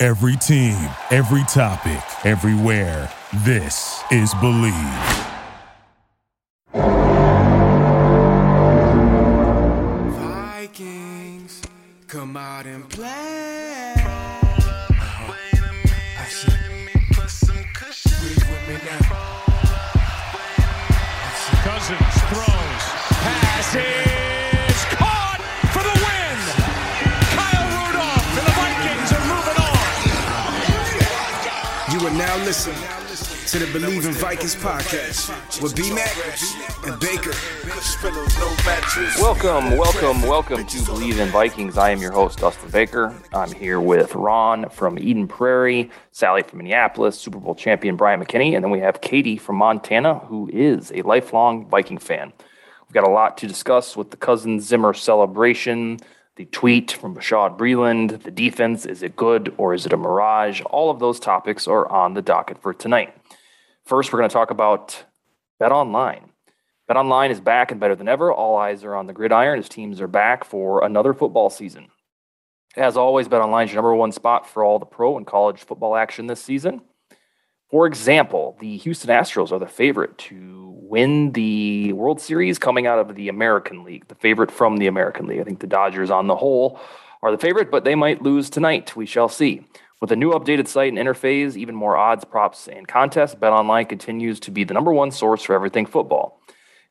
Every team, every topic, everywhere. This is Believe. Vikings, come out and play. Wait a minute, let me put some cushion. Wait a minute. Cousins throws, passes, caught for the win. You are now listening to the Believe in Vikings podcast with B-Mac and Baker. Welcome to Believe in Vikings. I am your host, Dustin Baker. I'm here with Ron from Eden Prairie, Sally from Minneapolis, Super Bowl champion Brian McKinney, and then we have Katie from Montana, who is a lifelong Viking fan. We've got a lot to discuss with the Cousins Zimmer celebration, the tweet from Rashad Breeland, the defense, is it good or is it a mirage? All of those topics are on the docket for tonight. First, we're going to talk about BetOnline. BetOnline is back and better than ever. All eyes are on the gridiron as teams are back for another football season. As always, BetOnline is your number one spot for all the pro and college football action this season. For example, the Houston Astros are the favorite to win the World Series coming out of the American League, the favorite from the American League. I think the Dodgers on the whole are the favorite, but they might lose tonight. We shall see. With a new updated site and interface, even more odds, props, and contests, BetOnline continues to be the number one source for everything football.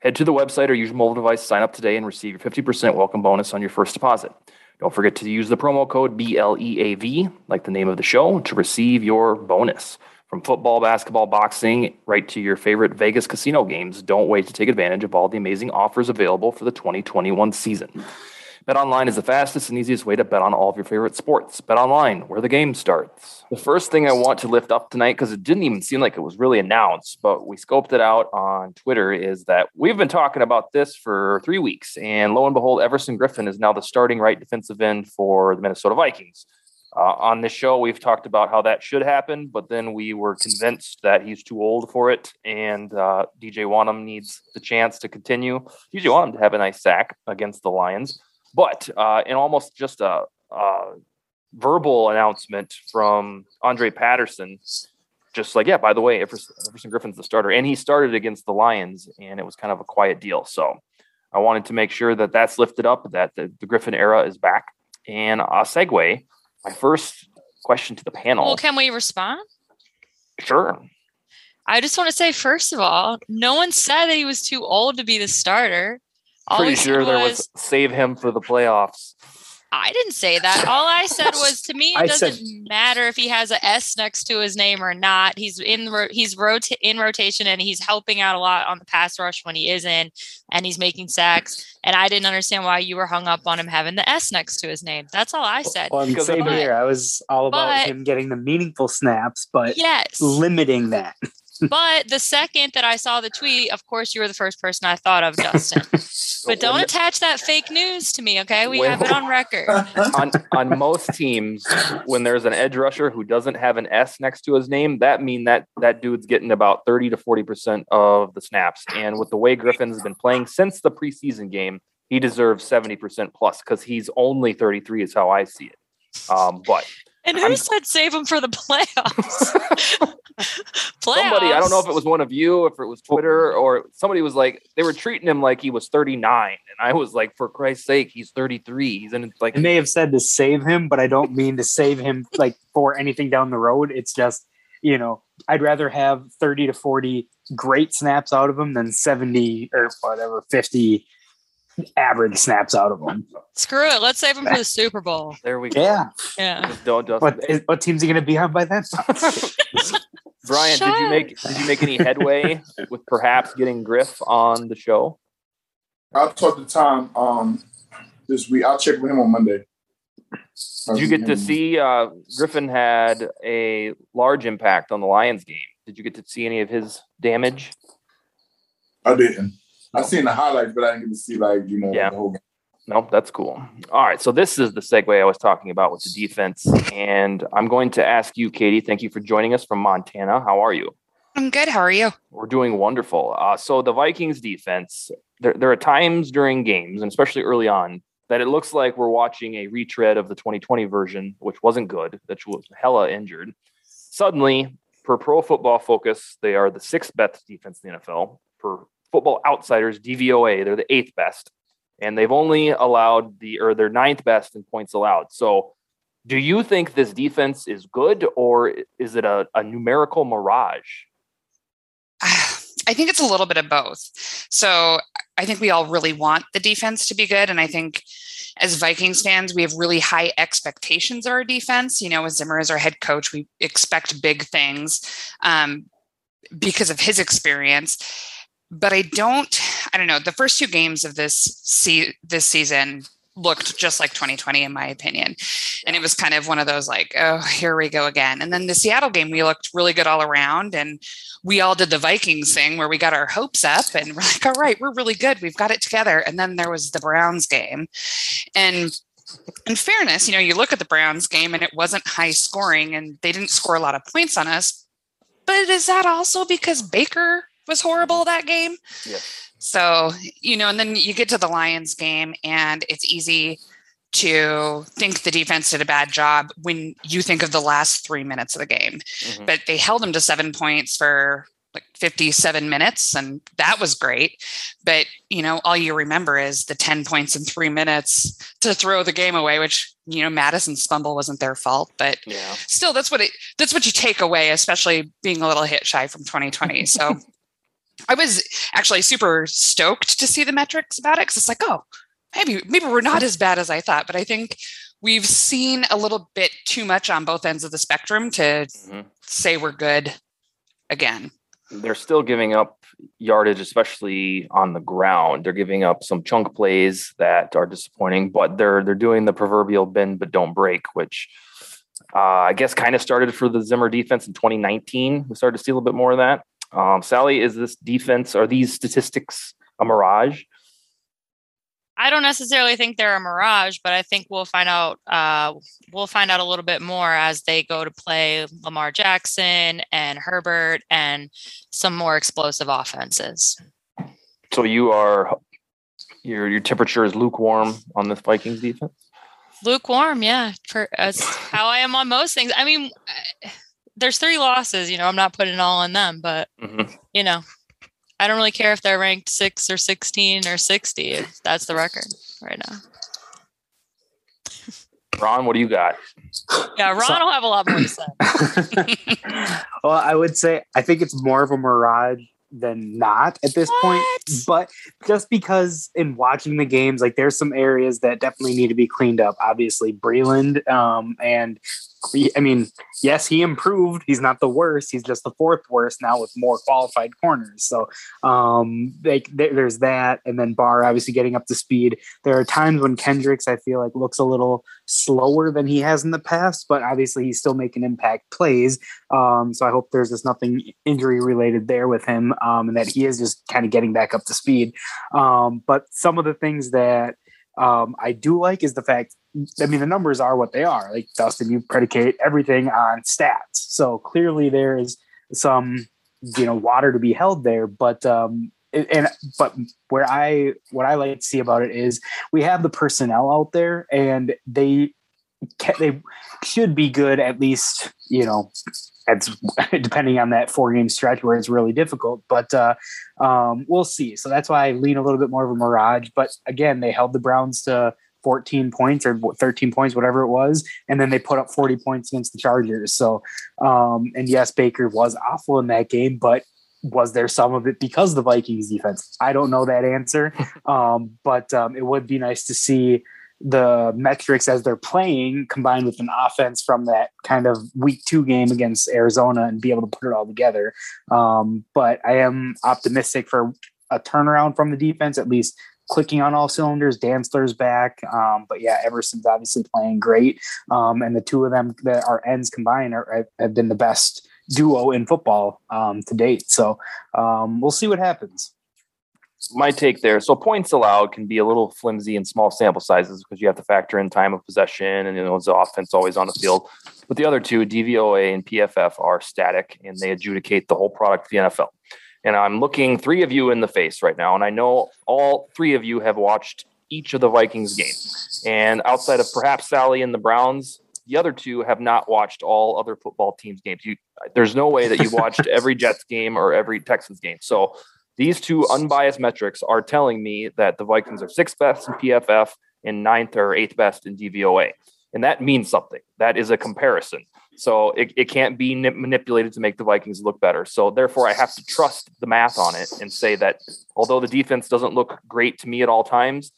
Head to the website or use your mobile device, sign up today, and receive your 50% welcome bonus on your first deposit. Don't forget to use the promo code BLEAV, like the name of the show, to receive your bonus. From football, basketball, boxing, right to your favorite Vegas casino games, don't wait to take advantage of all the amazing offers available for the 2021 season. BetOnline is the fastest and easiest way to bet on all of your favorite sports. BetOnline, where the game starts. The first thing I want to lift up tonight, because it didn't even seem like it was really announced, but we scoped it out on Twitter, is that we've been talking about this for 3 weeks, and lo and behold, Everson Griffin is now the starting right defensive end for the Minnesota Vikings. On this show, we've talked about how that should happen, but then we were convinced that he's too old for it, and DJ Wonnum needs the chance to continue. DJ Wonnum to have a nice sack against the Lions, but in almost just a verbal announcement from Andre Patterson, just like, yeah, by the way, Everson Griffin's the starter, and he started against the Lions, and it was kind of a quiet deal. So I wanted to make sure that that's lifted up, that the Griffin era is back, and a segue. My first question to the panel. Well, can we respond? Sure. I just want to say, first of all, no one said that he was too old to be the starter. Pretty sure there was save him for the playoffs. I didn't say that. All I said was, to me, it doesn't matter if he has an S next to his name or not. He's in rotation, and he's helping out a lot on the pass rush when he is in, and he's making sacks. And I didn't understand why you were hung up on him having the S next to his name. That's all I said. Well, same here. I was all about him getting the meaningful snaps, but yes, limiting that. But the second that I saw the tweet, of course, you were the first person I thought of, Dustin. But don't attach that fake news to me, okay? We have it on record. On most teams, when there's an edge rusher who doesn't have an S next to his name, that means that dude's getting about 30 to 40% of the snaps. And with the way Griffin's been playing since the preseason game, he deserves 70% plus because he's only 33 is how I see it. And who said save him for the playoffs? Somebody, I don't know if it was one of you, if it was Twitter, or somebody was like, they were treating him like he was 39. And I was like, for Christ's sake, he's 33. He's in like. I may have said to save him, but I don't mean to save him like for anything down the road. It's just, you know, I'd rather have 30 to 40 great snaps out of him than 70 or whatever, 50 average snaps out of them. Screw it. Let's save them for the Super Bowl. There we go. Yeah. What teams are going to be on by then? Brian, did you make any headway with perhaps getting Griff on the show? I'll talk to Tom this week. I'll check with him on Monday. Did you get to see Griffin had a large impact on the Lions game? Did you get to see any of his damage? I didn't. I seen the highlights, but I didn't get to see the whole game. Nope, that's cool. All right, so this is the segue I was talking about with the defense, and I'm going to ask you, Katie. Thank you for joining us from Montana. How are you? I'm good. How are you? We're doing wonderful. So the Vikings defense, there are times during games, and especially early on, that it looks like we're watching a retread of the 2020 version, which wasn't good, that was hella injured. Suddenly, per Pro Football Focus, they are the 6th best defense in the NFL. Per Football Outsiders, DVOA, they're the 8th best. And they've only allowed they're 9th best in points allowed. So do you think this defense is good, or is it a numerical mirage? I think it's a little bit of both. So I think we all really want the defense to be good. And I think as Vikings fans, we have really high expectations of our defense. You know, with Zimmer as our head coach, we expect big things because of his experience. But I don't know. The first two games of this season looked just like 2020, in my opinion. And it was kind of one of those like, oh, here we go again. And then the Seattle game, we looked really good all around. And we all did the Vikings thing where we got our hopes up and we're like, all right, we're really good. We've got it together. And then there was the Browns game. And in fairness, you know, you look at the Browns game and it wasn't high scoring and they didn't score a lot of points on us. But is that also because Baker was horrible that game? Yeah. So, you know, and then you get to the Lions game and it's easy to think the defense did a bad job when you think of the last 3 minutes of the game. Mm-hmm. But they held them to 7 points for like 57 minutes, and that was great. But, you know, all you remember is the 10 points in 3 minutes to throw the game away, which, you know, Madison's fumble wasn't their fault. But still, that's what you take away, especially being a little hit shy from 2020. So I was actually super stoked to see the metrics about it, because it's like, oh, maybe we're not as bad as I thought. But I think we've seen a little bit too much on both ends of the spectrum to say we're good again. They're still giving up yardage, especially on the ground. They're giving up some chunk plays that are disappointing, but they're doing the proverbial bend but don't break, which I guess kind of started for the Zimmer defense in 2019. We started to see a little bit more of that. Sally, is this defense, are these statistics a mirage? I don't necessarily think they're a mirage, but I think we'll find out. We'll find out a little bit more as they go to play Lamar Jackson and Herbert and some more explosive offenses. So you are your temperature is lukewarm on this Vikings defense? Lukewarm, yeah. That's how I am on most things. I mean, there's 3 losses. You know, I'm not putting it all on them, but you know. I don't really care if they're ranked 6 or 16 or 60. If that's the record right now. Ron, what do you got? Yeah, Ron will have a lot more to say. Well, I would say I think it's more of a mirage than not at this point. But just because in watching the games, like there's some areas that definitely need to be cleaned up. Obviously, Breeland and I mean, yes, he improved. He's not the worst. He's just the 4th worst now with more qualified corners. So there's that. And then Barr obviously getting up to speed. There are times when Kendricks, I feel like, looks a little slower than he has in the past, but obviously he's still making impact plays. So I hope there's just nothing injury related there with him and that he is just kind of getting back up to speed. But some of the things that I do like is the fact, I mean, the numbers are what they are. Like, Dustin, you predicate everything on stats. So clearly there is some, you know, water to be held there. But what I like to see about it is we have the personnel out there, and they should be good, at least, you know, depending on that 4-game stretch where it's really difficult, but we'll see. So that's why I lean a little bit more of a mirage. But again, they held the Browns to 14 points or 13 points, whatever it was. And then they put up 40 points against the Chargers. So, and yes, Baker was awful in that game, but was there some of it because of the Vikings defense? I don't know that answer. It would be nice to see the metrics as they're playing combined with an offense from that kind of week 2 game against Arizona and be able to put it all together. But I am optimistic for a turnaround from the defense, at least clicking on all cylinders. Dantzler's back. But yeah, Everson's obviously playing great. And the two of them that are ends combined have been the best duo in football to date. So we'll see what happens. My take there. So points allowed can be a little flimsy in small sample sizes because you have to factor in time of possession and, you know, is the offense always on the field. But the other two, DVOA and PFF, are static and they adjudicate the whole product of the NFL. And I'm looking three of you in the face right now. And I know all three of you have watched each of the Vikings games. And outside of perhaps Sally and the Browns, the other two have not watched all other football teams' games. There's no way that you've watched every Jets game or every Texans game. So these two unbiased metrics are telling me that the Vikings are sixth best in PFF and ninth or eighth best in DVOA. And that means something. That is a comparison. So it can't be manipulated to make the Vikings look better. So therefore, I have to trust the math on it and say that although the defense doesn't look great to me at all times,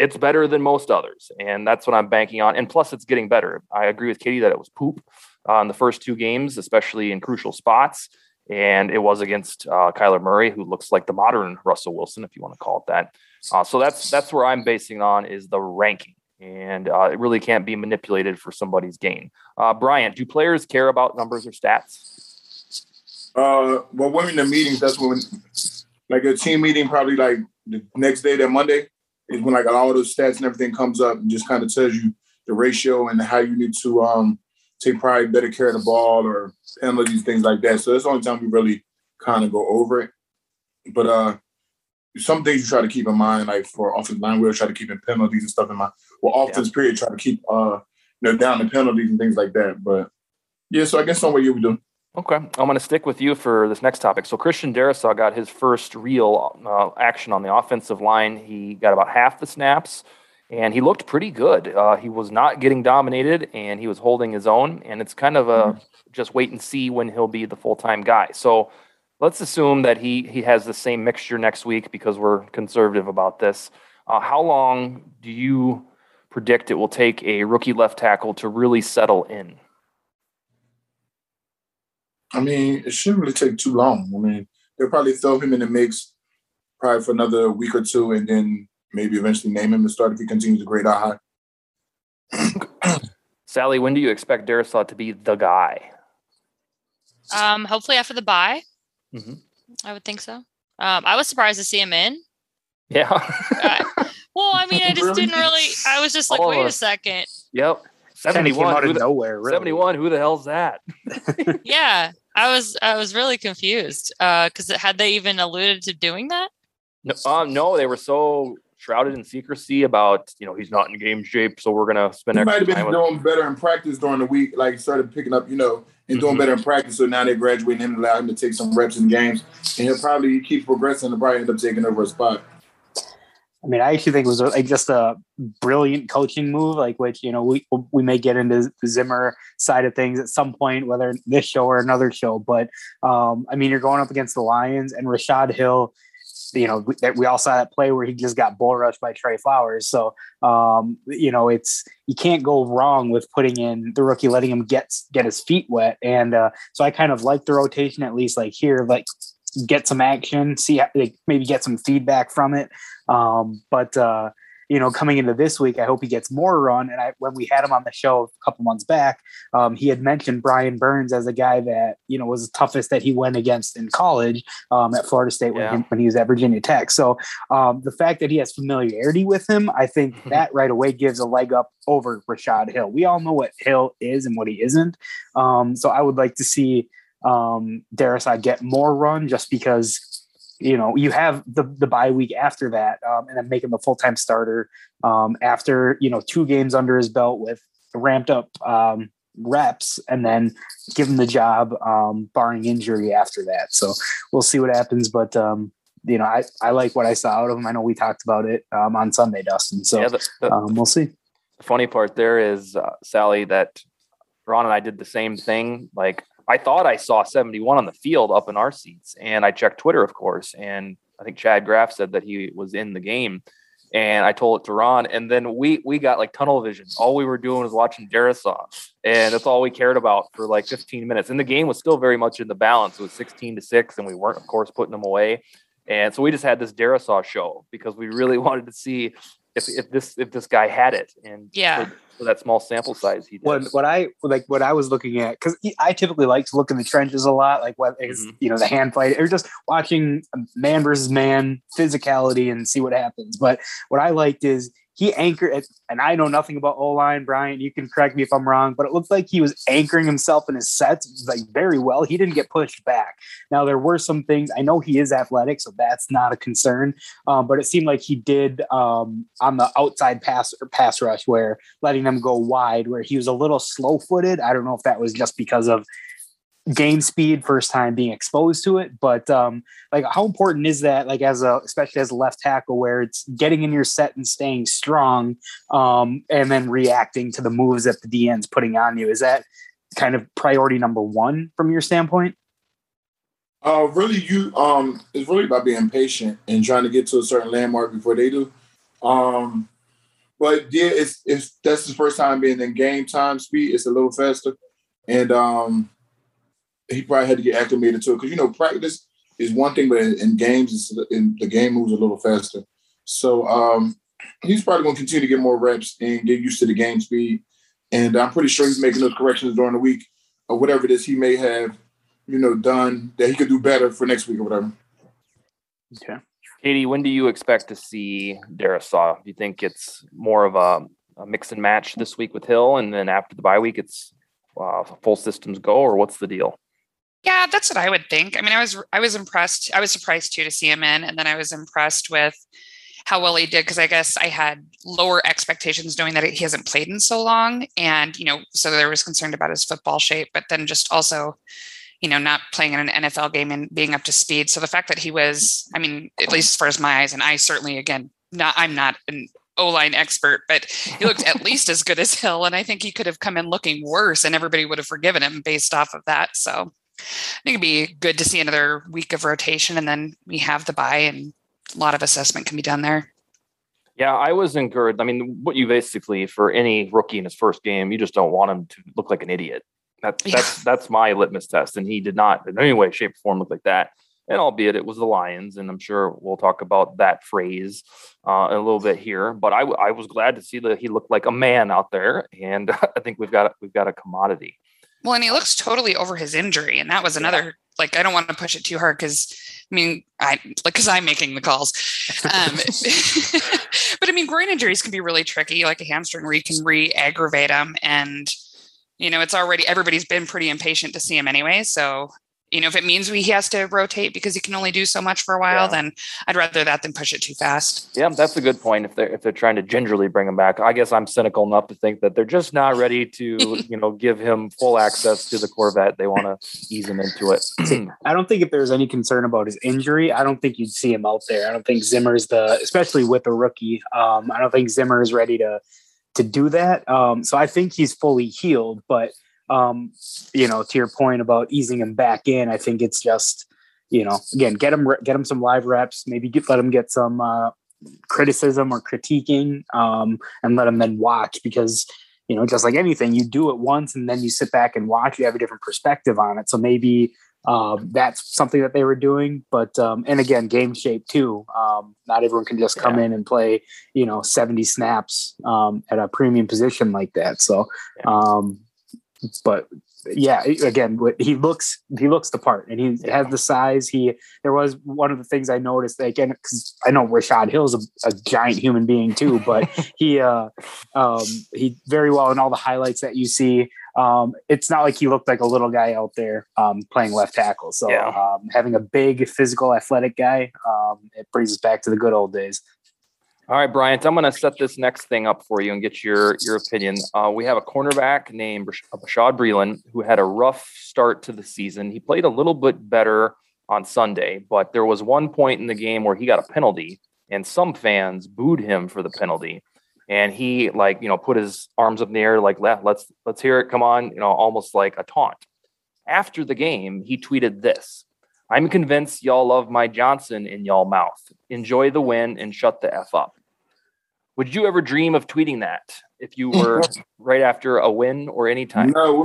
it's better than most others. And that's what I'm banking on. And plus, it's getting better. I agree with Katie that it was poop on the first two games, especially in crucial spots. And it was against Kyler Murray, who looks like the modern Russell Wilson, if you want to call it that. So that's where I'm basing on is the ranking. And it really can't be manipulated for somebody's gain. Brian, do players care about numbers or stats? Well, when we're in the meetings, that's when, like a team meeting, probably like the next day, that Monday, is when like all those stats and everything comes up and just kind of tells you the ratio and how you need to take probably better care of the ball or penalties, things like that. So that's the only time we really kind of go over it. But some things you try to keep in mind, like for offensive line, we'll try to keep in penalties and stuff in mind. Well, offense period, try to keep down the penalties and things like that. But yeah, so I guess some way you would do. Okay, I'm going to stick with you for this next topic. So Christian Darrisaw got his first real action on the offensive line. He got about half the snaps, and he looked pretty good. He was not getting dominated, and he was holding his own. And it's kind of just wait and see when he'll be the full-time guy. So let's assume that he has the same mixture next week because we're conservative about this. How long do you predict it will take a rookie left tackle to really settle in? I mean, it shouldn't really take too long. I mean, they'll probably throw him in the mix probably for another week or two and then maybe eventually name him to start if he continues to grade out high. Sally, when do you expect Darrisaw to be the guy? Hopefully after the bye. Mm-hmm. I would think so. I was surprised to see him in. Yeah. Well, I mean, I just didn't really – I was just like, wait a second. Yep. 71 out of nowhere. Really. 71. Who the hell's that? Yeah, I was really confused because had they even alluded to doing that? No, they were so shrouded in secrecy about he's not in game shape, so we're gonna spend. He might have been doing better in practice during the week, like started picking up, and doing better in practice. So now they're graduating him, allow him to take some reps in games, and he'll probably keep progressing and probably end up taking over a spot. I mean, I actually think it was just a brilliant coaching move, which, we may get into the Zimmer side of things at some point, whether this show or another show. But, I mean, you're going up against the Lions and Rashad Hill, we all saw that play where he just got bull rushed by Trey Flowers. So, you can't go wrong with putting in the rookie, letting him get his feet wet. And so I kind of like the rotation, at least here, get some action, see, maybe get some feedback from it. But coming into this week, I hope he gets more run. And when we had him on the show a couple months back, he had mentioned Brian Burns as a guy that, was the toughest that he went against in college at Florida State when he was at Virginia Tech. So the fact that he has familiarity with him, I think that right away gives a leg up over Rashad Hill. We all know what Hill is and what he isn't. So I would like to see Darrisaw get more run just because you have the bye week after that, and then make him a full-time starter after, two games under his belt with ramped up reps, and then give him the job barring injury after that. So we'll see what happens. But, I like what I saw out of him. I know we talked about it on Sunday, Dustin. So yeah, we'll see. The funny part there is, Sally, that Ron and I did the same thing. I thought I saw 71 on the field up in our seats, and I checked Twitter, of course, and I think Chad Graff said that he was in the game, and I told it to Ron, and then we got tunnel vision. All we were doing was watching Darrisaw, and that's all we cared about for 15 minutes, and the game was still very much in the balance. It was 16-6, and we weren't, of course, putting them away, And so we just had this Darrisaw show because we really wanted to see if this guy had it. And yeah, for that small sample size, he did. What I was looking at, because I typically like to look in the trenches a lot, like what is the hand play, or just watching man versus man physicality and see what happens. But what I liked is he anchored, and I know nothing about O-line, Brian, you can correct me if I'm wrong, but it looked like he was anchoring himself in his sets like very well. He didn't get pushed back. Now, there were some things. I know he is athletic, so that's not a concern, but it seemed like he did on the outside pass or pass rush, where letting them go wide, where he was a little slow-footed. I don't know if that was just because of gain speed, first time being exposed to it, but how important is that, like, as a, especially as a left tackle, where it's getting in your set and staying strong and then reacting to the moves that the DN's putting on you? Is that kind of priority number one from your standpoint? Really, you it's really about being patient and trying to get to a certain landmark before they do. But yeah, it's that's his first time being in game time speed. It's a little faster, and he probably had to get acclimated to it, because, practice is one thing, but in games, the game moves a little faster. So he's probably going to continue to get more reps and get used to the game speed. And I'm pretty sure he's making those corrections during the week, or whatever it is he may have, done that he could do better for next week or whatever. Okay. Katie, when do you expect to see Darrisaw? Do you think it's more of a mix and match this week with Hill, and then after the bye week, it's full systems go, or what's the deal? Yeah, that's what I would think. I mean, I was impressed. I was surprised too to see him in, and then I was impressed with how well he did, because I guess I had lower expectations knowing that he hasn't played in so long, and so there was concern about his football shape, but then just also, not playing in an NFL game and being up to speed. So the fact that he was, I mean, at least as far as my eyes, and I certainly, again, I'm not an O-line expert, but he looked at least as good as Hill, and I think he could have come in looking worse, and everybody would have forgiven him based off of that. So I think it'd be good to see another week of rotation, and then we have the bye, and a lot of assessment can be done there. Yeah, I was encouraged. I mean, what you basically, for any rookie in his first game, you just don't want him to look like an idiot. That's my litmus test, and he did not in any way, shape, or form look like that. And albeit it was the Lions, and I'm sure we'll talk about that phrase in a little bit here. But I was glad to see that he looked like a man out there, and I think we've got a commodity. Well, and he looks totally over his injury. And that was another, I don't want to push it too hard, because I'm making the calls. But I mean, groin injuries can be really tricky, like a hamstring, where you can re-aggravate them. And, it's already, everybody's been pretty impatient to see him anyway. So, if it means he has to rotate because he can only do so much for a while, then I'd rather that than push it too fast. Yeah, that's a good point. If they're trying to gingerly bring him back, I guess I'm cynical enough to think that they're just not ready to, give him full access to the Corvette. They want to ease him into it. I don't think if there's any concern about his injury, I don't think you'd see him out there. I don't think Zimmer's especially with a rookie. I don't think Zimmer is ready to do that. So I think he's fully healed, but. To your point about easing him back in, I think it's just, again, get him some live reps, maybe let him get some criticism or critiquing, and let him then watch, because, just like anything, you do it once and then you sit back and watch, you have a different perspective on it. So maybe that's something that they were doing, but, and again, game shape too. Not everyone can just come in and play, 70 snaps at a premium position like that. So, but yeah, again, he looks the part, and he has the size. There was one of the things I noticed, again, because I know Rashad Hill's a giant human being too, but he very well in all the highlights that you see. It's not like he looked like a little guy out there playing left tackle. So having a big, physical, athletic guy, it brings us back to the good old days. All right, Brian, so I'm going to set this next thing up for you and get your opinion. We have a cornerback named Rashad Breeland, who had a rough start to the season. He played a little bit better on Sunday, but there was one point in the game where he got a penalty, and some fans booed him for the penalty. And he, put his arms up in the air, let's hear it, come on, almost like a taunt. After the game, he tweeted this: "I'm convinced y'all love my Johnson in y'all mouth. Enjoy the win and shut the F up." Would you ever dream of tweeting that if you were right after a win or any time? No,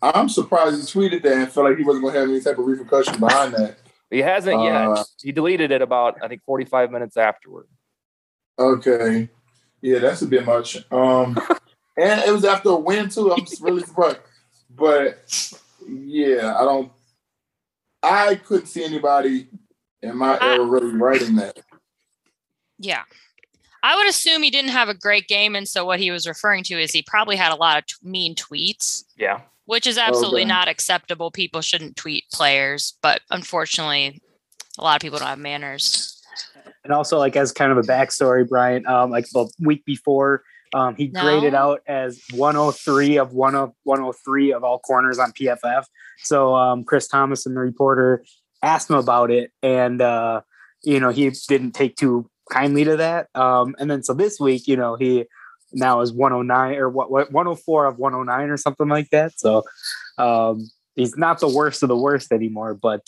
I'm surprised he tweeted that and felt like he wasn't going to have any type of repercussion behind that. He hasn't yet. He deleted it about, I think, 45 minutes afterward. Okay. Yeah, that's a bit much. And it was after a win, too. I'm just really surprised. But, yeah, I couldn't see anybody in my era really writing that. Yeah. I would assume he didn't have a great game, and so what he was referring to is he probably had a lot of mean tweets. Yeah. Which is absolutely not acceptable. People shouldn't tweet players, but unfortunately, a lot of people don't have manners. And also, like, as kind of a backstory, Brian, like the week before, he graded out as 103 of all corners on PFF. So Chris Tomasson, the reporter, asked him about it, and he didn't take too kindly to that. And then so this week, he now is 109 or what 104 of 109 or something like that. So he's not the worst of the worst anymore, but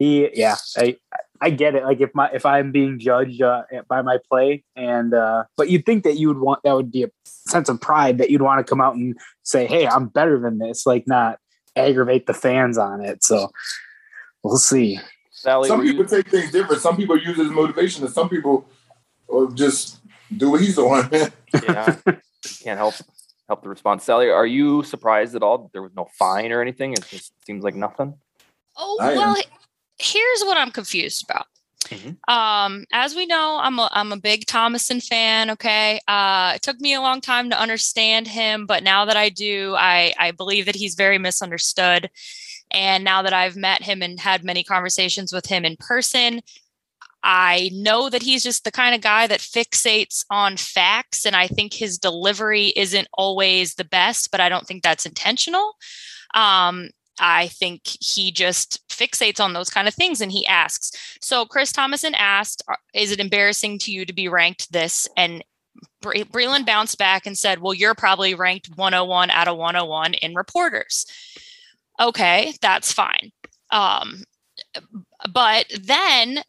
I get it. Like if I'm being judged by my play and but you'd think that you would want, that would be a sense of pride that you'd want to come out and say, hey, I'm better than this, like not aggravate the fans on it. So we'll see. Sally, some people take things different. Some people use it as motivation and some people just do what he's doing. Yeah, can't help the response. Sally, are you surprised at all that there was no fine or anything? It just seems like nothing. Oh, well, here's what I'm confused about. Mm-hmm. As we know, I'm a big Tomasson fan. Okay. It took me a long time to understand him, but now that I do, I believe that he's very misunderstood. And now that I've met him and had many conversations with him in person, I know that he's just the kind of guy that fixates on facts, and I think his delivery isn't always the best, but I don't think that's intentional. I think he just fixates on those kind of things, and he asks. So Chris Tomasson asked, is it embarrassing to you to be ranked this? And Breeland bounced back and said, well, you're probably ranked 101 out of 101 in reporters. Okay, that's fine. But then...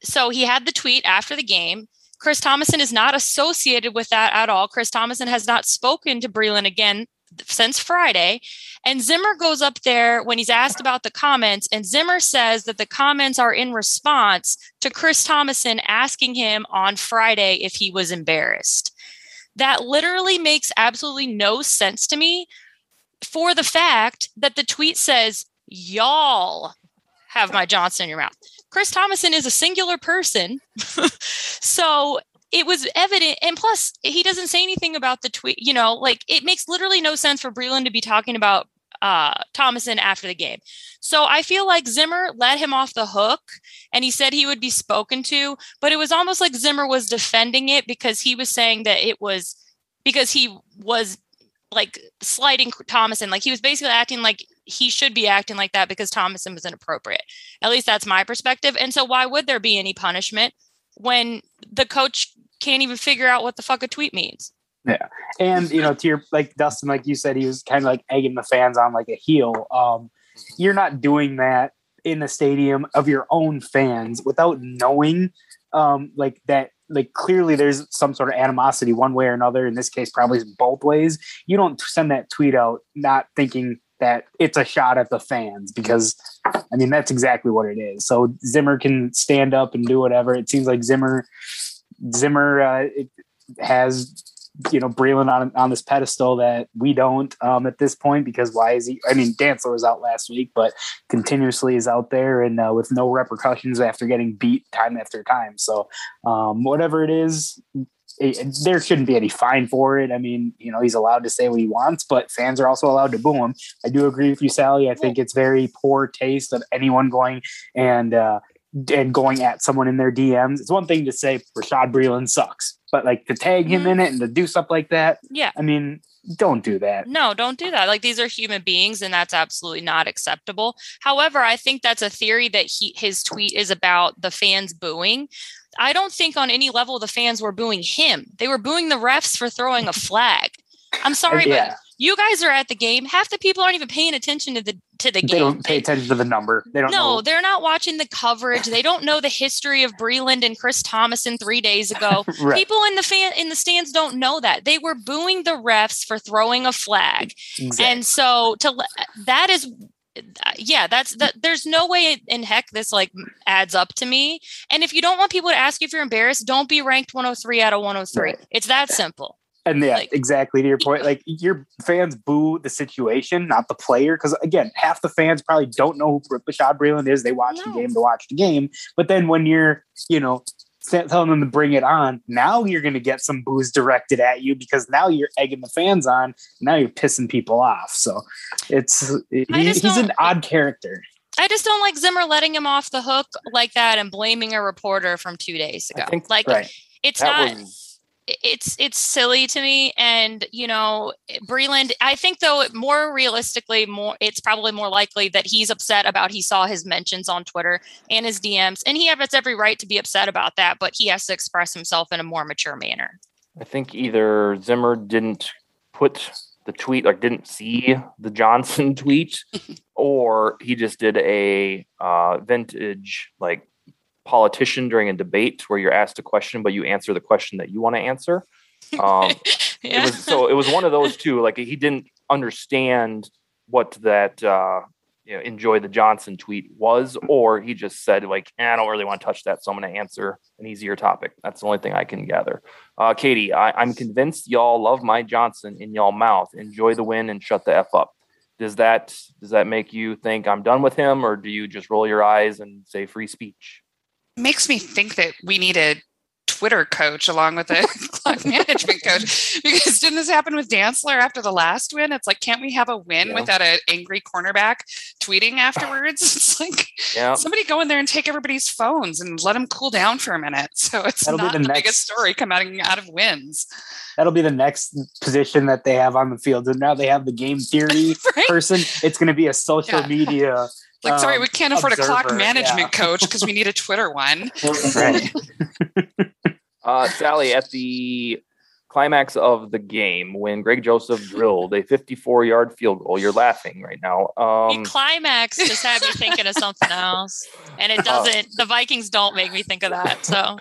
So he had the tweet after the game. Chris Tomasson is not associated with that at all. Chris Tomasson has not spoken to Breeland again since Friday. And Zimmer goes up there when he's asked about the comments, and Zimmer says that the comments are in response to Chris Tomasson asking him on Friday if he was embarrassed. That literally makes absolutely no sense to me, for the fact that the tweet says, y'all have my Johnson in your mouth. Chris Tomasson is a singular person. So it was evident. And plus, he doesn't say anything about the tweet. It makes literally no sense for Breeland to be talking about Tomasson after the game. So I feel like Zimmer let him off the hook, and he said he would be spoken to. But it was almost like Zimmer was defending it because he was saying that it was because he was like sliding Tomasson. Like he was basically acting like he should be acting like that because Tomasson was inappropriate. At least that's my perspective. And so why would there be any punishment when the coach can't even figure out what the fuck a tweet means? Yeah. And, to your, like Dustin, like you said, he was kind of like egging the fans on like a heel. You're not doing that in the stadium of your own fans without knowing like that, like clearly there's some sort of animosity one way or another. In this case, probably both ways. You don't send that tweet out not thinking that it's a shot at the fans, because I mean, that's exactly what it is. So Zimmer can stand up and do whatever. It seems like Zimmer has, Breeland on this pedestal that we don't at this point, because why is he, I mean, Dantzler was out last week, but continuously is out there and with no repercussions after getting beat time after time. So whatever it is, there shouldn't be any fine for it. I mean, he's allowed to say what he wants, but fans are also allowed to boo him. I do agree with you, Sally. I think it's very poor taste of anyone going and going at someone in their DMs. It's one thing to say Rashad Breeland sucks, but like to tag him in it and to do stuff like that. Yeah. I mean, don't do that. No, don't do that. Like these are human beings, and that's absolutely not acceptable. However, I think that's a theory that his tweet is about the fans booing. I don't think on any level the fans were booing him. They were booing the refs for throwing a flag. I'm sorry, but you guys are at the game. Half the people aren't even paying attention to the game. They don't pay attention to the number. They don't know. They're not watching the coverage. They don't know the history of Breeland and Chris Tomasson 3 days ago. Right. People in the stands don't know that. They were booing the refs for throwing a flag. Exactly. And so that is yeah, that's that. There's no way in heck this like adds up to me. And if you don't want people to ask you if you're embarrassed, don't be ranked 103 out of 103. Right. It's that simple. And yeah, like, exactly to your point. Like your fans boo the situation, not the player. Because again, half the fans probably don't know who Rashad Breeland is. They watch the game to watch the game. But then when you're, you know, telling them to bring it on, now you're going to get some boos directed at you because now you're egging the fans on. Now you're pissing people off. So it's he's an odd character. I just don't like Zimmer letting him off the hook like that and blaming a reporter from 2 days ago. It's silly to me. And, you know, Breeland, I think though more realistically, it's probably more likely that he's upset about, he saw his mentions on Twitter and his DMs, and he has every right to be upset about that, but he has to express himself in a more mature manner. I think either Zimmer didn't put the tweet, like didn't see the Johnson tweet, or he just did a vintage, like, politician during a debate where you're asked a question, but you answer the question that you want to answer. Yeah. It was one of those two. Like he didn't understand what that enjoy the Johnson tweet was, or he just said like, I don't really want to touch that, so I'm going to answer an easier topic. That's the only thing I can gather. Katie, I'm convinced y'all love my Johnson in y'all mouth. Enjoy the win and shut the F up. Does that make you think I'm done with him, or do you just roll your eyes and say free speech? Makes me think that we need a Twitter coach along with a clock management coach, because didn't this happen with Dantzler after the last win? It's like, can't we have a win without an angry cornerback tweeting afterwards? It's like somebody go in there and take everybody's phones and let them cool down for a minute. So it's That'll be the biggest story coming out of wins. That'll be the next position that they have on the field. And now they have the game theory person. It's going to be a social media like, sorry, we can't afford a clock management coach because we need a Twitter one. Right. Sally, at the climax of the game, when Greg Joseph drilled a 54-yard field goal, you're laughing right now. The climax just had me thinking of something else. And it doesn't, the Vikings don't make me think of that. So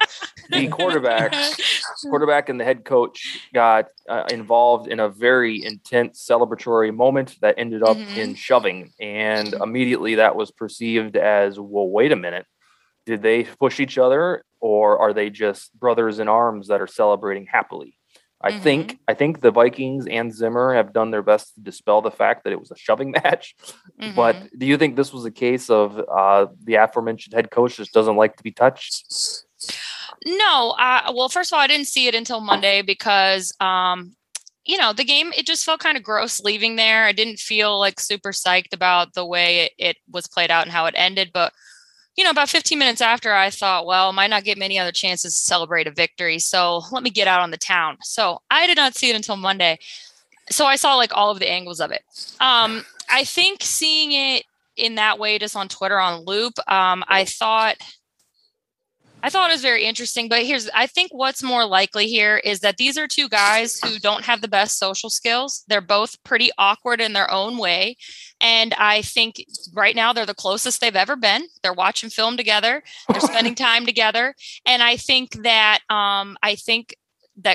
the quarterback and the head coach got involved in a very intense celebratory moment that ended up in shoving. And immediately that was perceived as, well, wait a minute. Did they push each other, or are they just brothers in arms that are celebrating happily? I think the Vikings and Zimmer have done their best to dispel the fact that it was a shoving match. But do you think this was a case of the aforementioned head coach just doesn't like to be touched? No. Well, first of all, I didn't see it until Monday because, the game, it just felt kind of gross leaving there. I didn't feel like super psyched about the way it was played out and how it ended. But about 15 minutes after, I thought, well, might not get many other chances to celebrate a victory. So let me get out on the town. So I did not see it until Monday. So I saw like all of the angles of it. I think seeing it in that way, just on Twitter on loop, I thought it was very interesting. But I think what's more likely here is that these are two guys who don't have the best social skills. They're both pretty awkward in their own way. And I think right now they're the closest they've ever been. They're watching film together. They're spending time together. And I think that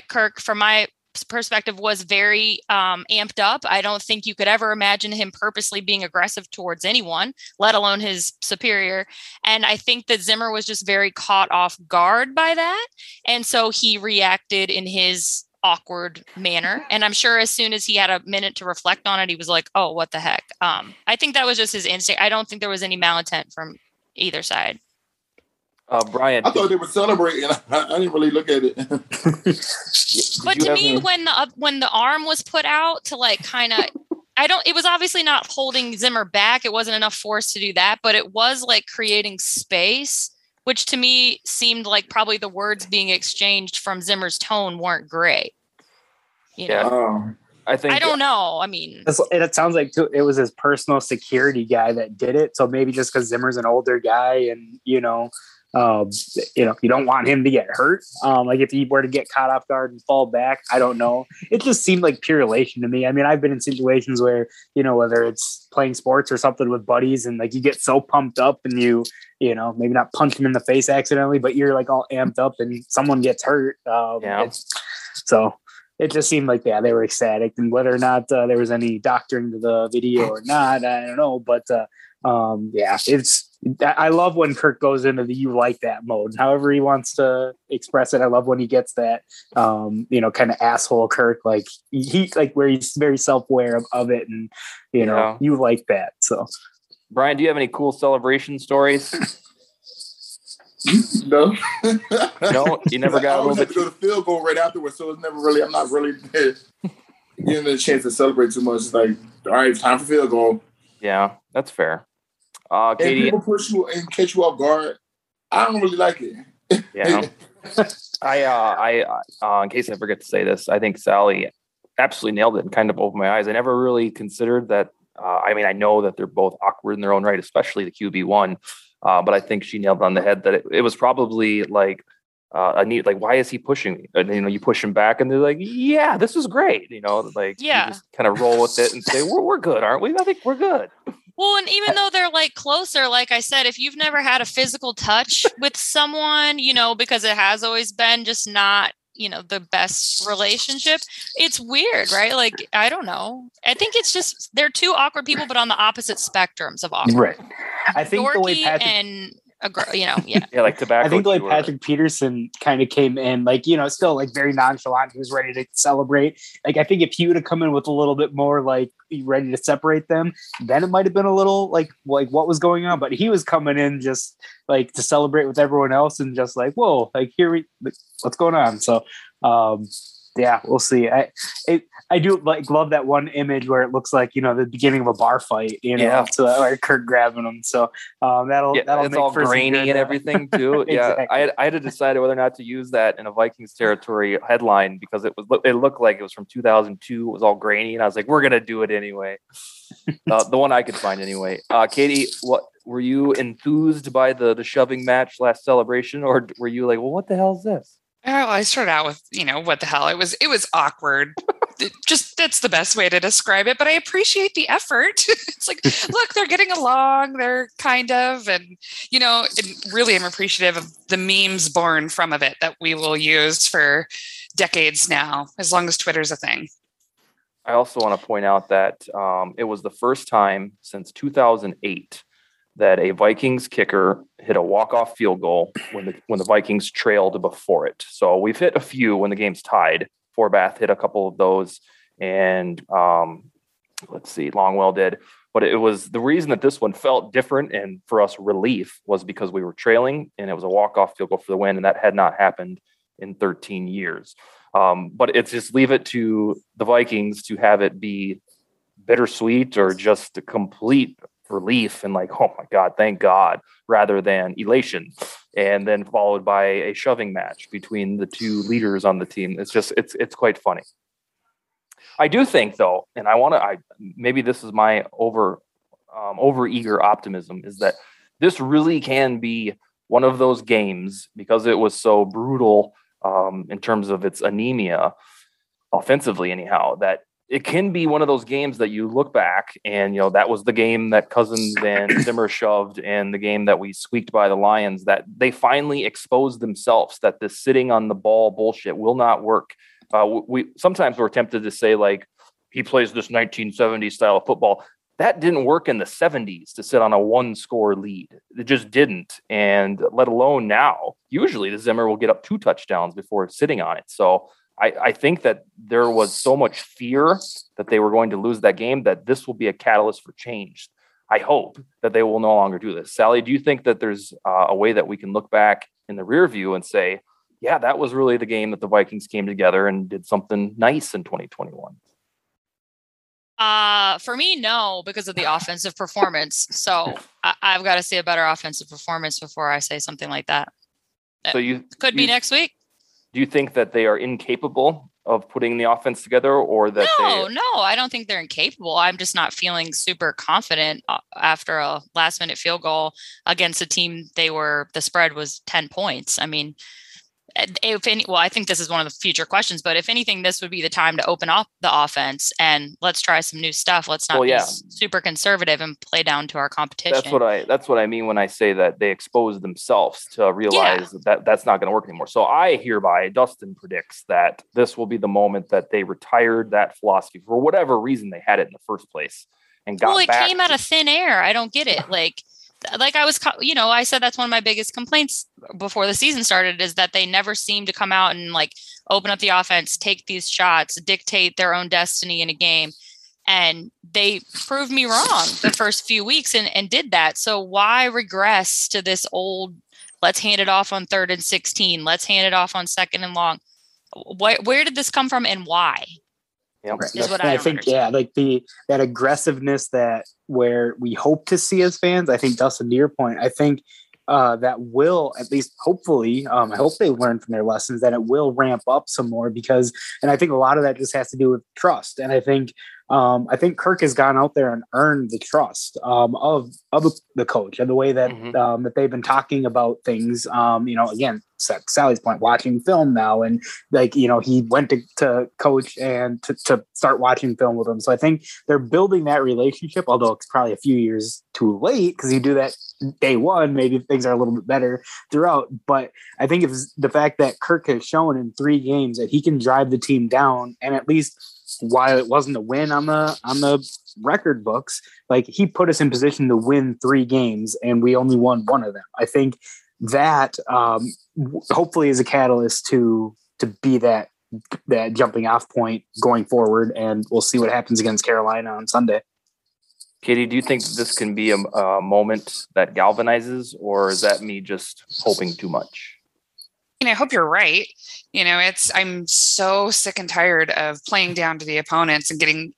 Kirk, from my perspective, was very amped up. I don't think you could ever imagine him purposely being aggressive towards anyone, let alone his superior. And I think that Zimmer was just very caught off guard by that. And so he reacted in his awkward manner. And I'm sure as soon as he had a minute to reflect on it, he was like, oh, what the heck? I think that was just his instinct. I don't think there was any malintent from either side. Brian, I thought they were celebrating. I didn't really look at it. But to me, when the arm was put out to like kind of, it was obviously not holding Zimmer back. It wasn't enough force to do that, but it was like creating space, which to me seemed like probably the words being exchanged from Zimmer's tone weren't great. I don't know. I mean, it sounds like too, it was his personal security guy that did it. So maybe just because Zimmer's an older guy and, you don't want him to get hurt. Like if he were to get caught off guard and fall back, I don't know. It just seemed like pure elation to me. I mean, I've been in situations where, whether it's playing sports or something with buddies and like you get so pumped up and you maybe not punch him in the face accidentally, but you're like all amped up and someone gets hurt. So it just seemed like, yeah, they were ecstatic. And whether or not there was any doctoring to the video or not, I don't know. But yeah, I love when Kirk goes into the you like that mode, however he wants to express it. I love when he gets that, you know, kind of asshole Kirk, like he like where he's very self-aware of it. And, you know, yeah. You like that. So, Brian, do you have any cool celebration stories? No, no, you never got a little bit to go to field goal right afterwards. So it's never really, I'm not really getting a chance to celebrate too much. It's like, all right, it's time for field goal. Yeah, that's fair. Katie, and people push you and catch you off guard. I don't really like it. Yeah, I in case I forget to say this, I think Sally absolutely nailed it and kind of opened my eyes. I never really considered that. I mean, I know that they're both awkward in their own right, especially the QB1. But I think she nailed it on the head that it was probably like a need. Like, why is he pushing me? And, you know, you push him back and they're like, yeah, this is great. You know, like, yeah, you just kind of roll with it and say, we're good, aren't we? I think we're good. Well, and even though they're like closer, like I said, if you've never had a physical touch with someone, you know, because it has always been just not, you know, the best relationship, it's weird, right? Like, I don't know. I think it's just, they're two awkward people, but on the opposite spectrums of awkward. Right. I think dorky the way Patrick and a girl, you know, yeah, yeah, like tobacco. I think the way Patrick Peterson kind of came in, like, you know, still like very nonchalant. He was ready to celebrate. Like, I think if he would have come in with a little bit more, like, ready to separate them, then it might have been a little like what was going on. But he was coming in just like to celebrate with everyone else and just like, whoa, like here we, like, what's going on? So, yeah, we'll see. I do like love that one image where it looks like, you know, the beginning of a bar fight, you know, yeah. So like Kirk grabbing him. So that'll it's make all grainy and everything too. Yeah, exactly. I had to decide whether or not to use that in a Vikings territory headline because it looked like it was from 2002. It was all grainy, and I was like, we're gonna do it anyway. The one I could find anyway. Katie, what were you enthused by the shoving match last celebration, or were you like, well, what the hell is this? Oh, I started out with, you know, what the hell? It was awkward. Just that's the best way to describe it. But I appreciate the effort. It's like, look, they're getting along. They're kind of, and, you know, really I'm appreciative of the memes born from of it that we will use for decades now, as long as Twitter's a thing. I also want to point out that it was the first time since 2008 that a Vikings kicker hit a walk-off field goal when the Vikings trailed before it. So we've hit a few when the game's tied. Forbath hit a couple of those, and let's see, Longwell did. But it was the reason that this one felt different and for us relief was because we were trailing, and it was a walk-off field goal for the win, and that had not happened in 13 years. But it's just leave it to the Vikings to have it be bittersweet or just a complete relief and like, oh my God, thank God, rather than elation, and then followed by a shoving match between the two leaders on the team. It's just, it's quite funny. I do think though, and I maybe this is my over-eager optimism, is that this really can be one of those games because it was so brutal in terms of its anemia offensively anyhow, that it can be one of those games that you look back and, you know, that was the game that Cousins and Zimmer shoved and the game that we squeaked by the Lions, that they finally exposed themselves, that this sitting on the ball bullshit will not work. We sometimes we're tempted to say, like, he plays this 1970s style of football. That didn't work in the 70s to sit on a one-score lead. It just didn't. And let alone now, usually the Zimmer will get up 2 touchdowns before sitting on it. So I think that there was so much fear that they were going to lose that game that this will be a catalyst for change. I hope that they will no longer do this. Sally, do you think that there's a way that we can look back in the rear view and say, yeah, that was really the game that the Vikings came together and did something nice in 2021? For me, no, because of the offensive performance. So I've got to see a better offensive performance before I say something like that. So you could be next week. Do you think that they are incapable of putting the offense together, or that No, I don't think they're incapable. I'm just not feeling super confident after a last minute field goal against a team. The spread was 10 points. I mean, I think this is one of the future questions, but if anything, this would be the time to open up the offense and let's try some new stuff. Let's not be super conservative and play down to our competition. That's what I mean when I say that they expose themselves to realize that that's not going to work anymore. So I hereby, Dustin predicts that this will be the moment that they retired that philosophy for whatever reason they had it in the first place and got back. Well, it came out of thin air. I don't get it. Like I was, I said that's one of my biggest complaints before the season started is that they never seem to come out and like open up the offense, take these shots, dictate their own destiny in a game. And they proved me wrong the first few weeks and did that. So why regress to this old, let's hand it off on 3rd and 16. Let's hand it off on 2nd and long. Where did this come from and why? Yeah, is what I think. Understand. Yeah, like that aggressiveness that where we hope to see as fans. I think Dustin, to your point, I think that will at least hopefully. I hope they learn from their lessons that it will ramp up some more because, and I think a lot of that just has to do with trust. And I think Kirk has gone out there and earned the trust of the coach and the way that that they've been talking about things. Again, Sally's point, watching film now, and he went to coach and to start watching film with him. So I think they're building that relationship, although it's probably a few years too late because you do that day one, maybe things are a little bit better throughout. But I think it's the fact that Kirk has shown in 3 games that he can drive the team down, and at least while it wasn't a win on the record books, like he put us in position to win 3 games and we only won one of them. I think that hopefully is a catalyst to be that jumping off point going forward. And we'll see what happens against Carolina on Sunday. Katie, do you think this can be a moment that galvanizes, or is that me just hoping too much? I hope you're right. I'm so sick and tired of playing down to the opponents and getting.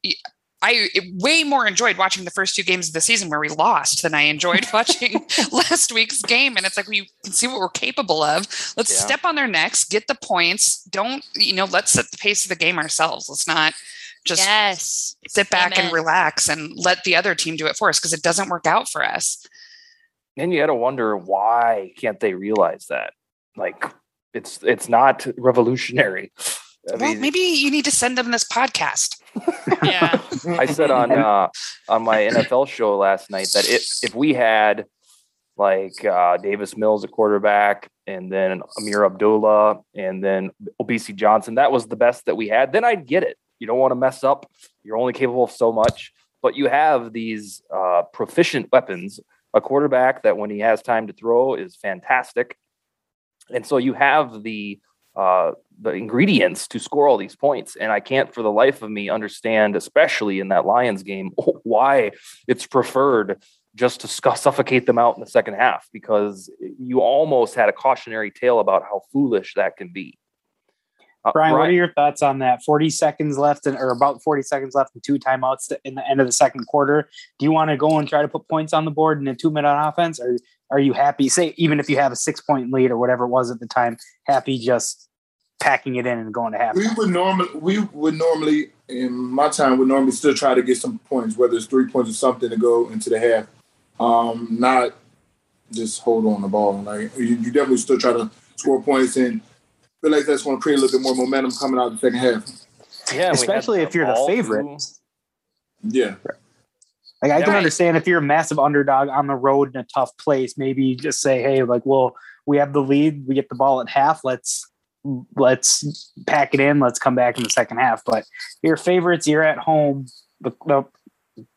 I way more enjoyed watching the first 2 games of the season where we lost than I enjoyed watching last week's game. And it's like, we can see what we're capable of. Let's step on their necks, get the points. Don't, let's set the pace of the game ourselves. Let's not just sit back and relax and let the other team do it for us, because it doesn't work out for us. And you got to wonder, why can't they realize that? Like, it's not revolutionary. I mean, maybe you need to send them this podcast. Yeah, I said on my NFL show last night that if we had Davis Mills, a quarterback, and then Amir Abdullah, and then Obese Johnson, that was the best that we had, then I'd get it. You don't want to mess up. You're only capable of so much, but you have these proficient weapons, a quarterback that when he has time to throw is fantastic. And so you have the ingredients to score all these points. And I can't for the life of me understand, especially in that Lions game, why it's preferred just to suffocate them out in the second half, because you almost had a cautionary tale about how foolish that can be. Brian, what are your thoughts on that? 40 seconds left or about 40 seconds left and 2 timeouts in the end of the second quarter. Do you want to go and try to put points on the board in a 2-minute offense? Or are you happy, say, even if you have a 6-point lead or whatever it was at the time, happy just packing it in and going to half? We would normally, in my time, would normally still try to get some points, whether it's 3 points or something to go into the half. Not just hold on the ball. Like you definitely still try to score points and feel like that's going to create a little bit more momentum coming out of the second half. Yeah, especially if you're the favorite. Yeah. Like I can understand if you're a massive underdog on the road in a tough place, maybe just say, hey, well, we have the lead. We get the ball at half. Let's pack it in. Let's come back in the second half. But you're favorites. You're at home. The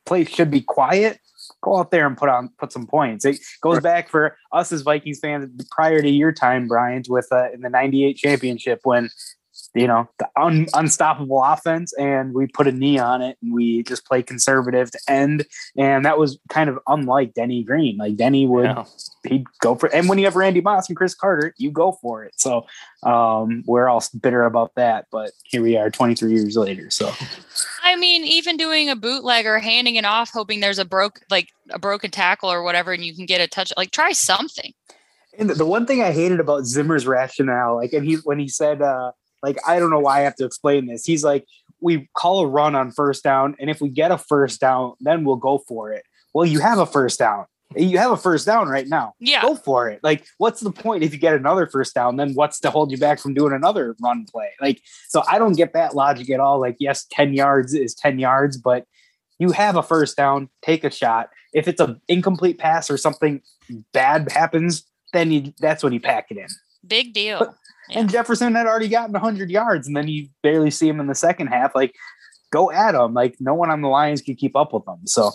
place should be quiet. Go out there and put some points. It goes back for us as Vikings fans prior to your time, Brian, with in the 98 championship when, the unstoppable offense, and we put a knee on it and we just play conservative to end. And that was kind of unlike Denny Green. Like Denny he'd go for it. And when you have Randy Moss and Chris Carter, you go for it. So we're all bitter about that, but here we are 23 years later. So, I mean, even doing a bootleg or handing it off, hoping there's a broken tackle or whatever, and you can get a touch, try something. And the one thing I hated about Zimmer's rationale, when he said, I don't know why I have to explain this. He's like, we call a run on 1st down, and if we get a 1st down, then we'll go for it. Well, you have a 1st down. You have a first down right now. Yeah. Go for it. Like, what's the point if you get another first down? Then what's to hold you back from doing another run play? Like, so I don't get that logic at all. Like, yes, 10 yards is 10 yards, but you have a first down, take a shot. If it's an incomplete pass or something bad happens, then that's when you pack it in. Big deal. But, yeah. And Jefferson had already gotten 100 yards, and then you barely see him in the second half. Like, go at him. Like, no one on the Lions could keep up with them. So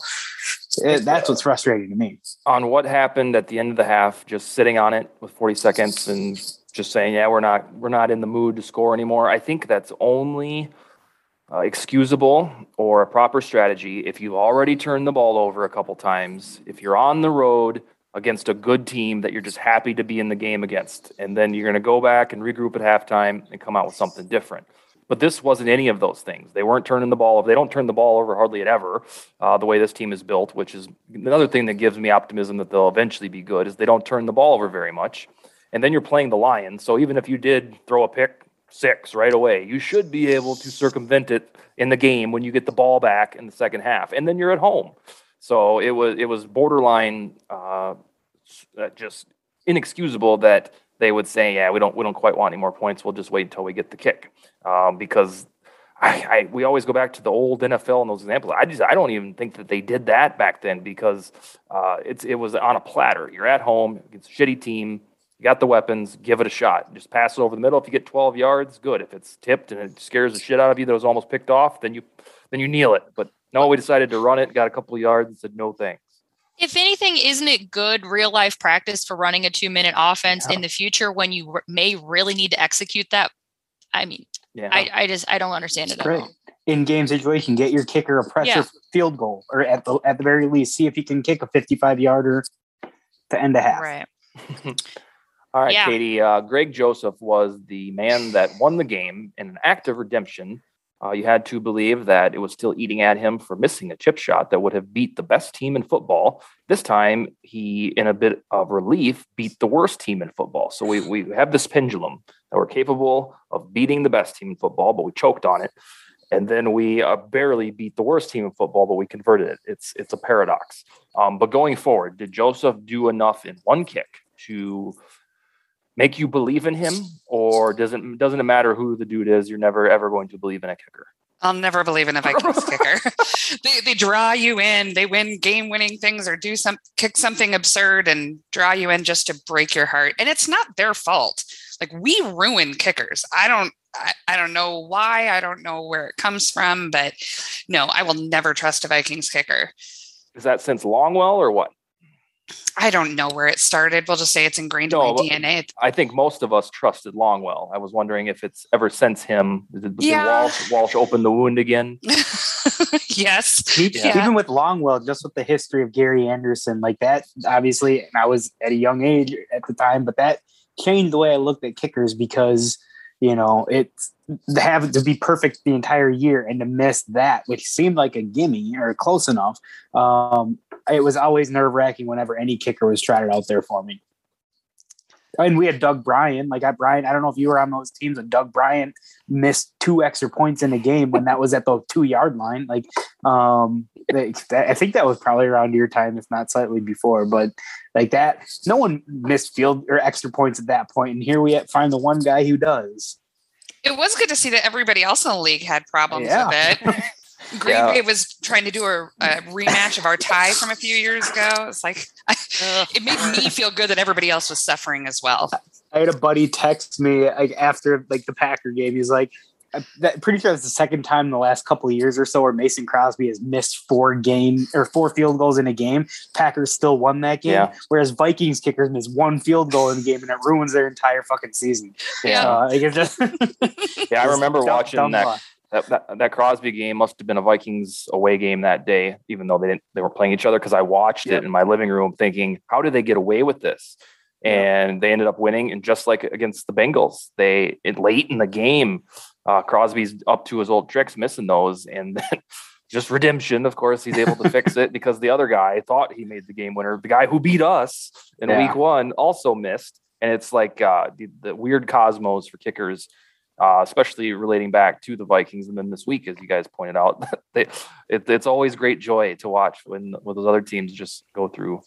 that's what's frustrating to me. On what happened at the end of the half, just sitting on it with 40 seconds and just saying, yeah, we're not in the mood to score anymore. I think that's only excusable or a proper strategy if you've already turned the ball over a couple times, if you're on the road against a good team that you're just happy to be in the game against, and then you're going to go back and regroup at halftime and come out with something different. But this wasn't any of those things. They weren't turning the ball over. They don't turn the ball over hardly at ever, the way this team is built, which is another thing that gives me optimism that they'll eventually be good, is they don't turn the ball over very much. And then you're playing the Lions. So even if you did throw a pick six right away, you should be able to circumvent it in the game when you get the ball back in the second half. And then you're at home. So it was borderline just inexcusable that they would say, yeah, we don't quite want any more points. We'll just wait until we get the kick. Because we always go back to the old NFL and those examples. I don't even think that they did that back then, because it was on a platter. You're at home, it's a shitty team, you got the weapons, give it a shot. Just pass it over the middle. If you get 12 yards, good. If it's tipped and it scares the shit out of you that it was almost picked off, then you kneel it. But no, we decided to run it, got a couple of yards and said no thanks. If anything, isn't it good real-life practice for running a two-minute offense in the future when you may really need to execute that? I mean, yeah. I don't understand it at all. In-game situation, get your kicker a pressure field goal, or at the very least, see if you can kick a 55-yarder to end a half. Right. All right, yeah. Katie, Greg Joseph was the man that won the game in an act of redemption. You had to believe that it was still eating at him for missing a chip shot that would have beat the best team in football. This time, he, in a bit of relief, beat the worst team in football. So we have this pendulum that we're capable of beating the best team in football, but we choked on it. And then we barely beat the worst team in football, but we converted it. It's a paradox. But going forward, did Joseph do enough in one kick to make you believe in him, or doesn't it matter who the dude is? You're never, ever going to believe in a kicker. I'll never believe in a Vikings kicker. They draw you in. They win game-winning things or kick something absurd and draw you in just to break your heart. And it's not their fault. Like, we ruin kickers. I don't know why. I don't know where it comes from. But no, I will never trust a Vikings kicker. Is that since Longwell or what? I don't know where it started. We'll just say it's ingrained in my DNA. I think most of us trusted Longwell. I was wondering if it's ever since him. Walsh opened the wound again. Yes. Even with Longwell, just with the history of Gary Anderson, like that, obviously, and I was at a young age at the time, but that changed the way I looked at kickers, because, you know, it's having to be perfect the entire year and to miss that, which seemed like a gimme or close enough. It was always nerve-wracking whenever any kicker was trotted out there for me. And we had Doug Brien. Like, I don't know if you were on those teams, and Doug Brien missed 2 extra points in a game when that was at the 2-yard line. Like, I think that was probably around your time, if not slightly before. But like that, no one missed field or extra points at that point. And here we find the one guy who does. It was good to see that everybody else in the league had problems with it. Green Bay was trying to do a rematch of our tie from a few years ago. It's like, it made me feel good that everybody else was suffering as well. I had a buddy text me after the Packer game. He's like, I'm pretty sure it's the second time in the last couple of years or so where Mason Crosby has missed 4 field goals in a game. Packers still won that game, whereas Vikings kickers miss 1 field goal in a game and it ruins their entire fucking season. Yeah, I remember watching that. Luck. That Crosby game must have been a Vikings away game that day, even though they weren't playing each other, because I watched it in my living room thinking, how did they get away with this? And they ended up winning. And just like against the Bengals, late in the game, Crosby's up to his old tricks, missing those. And then just redemption, of course, he's able to fix it, because the other guy thought he made the game winner. The guy who beat us in week 1 also missed. And it's like the weird cosmos for kickers. especially relating back to the Vikings. And then this week, as you guys pointed out, it's always great joy to watch when those other teams just go through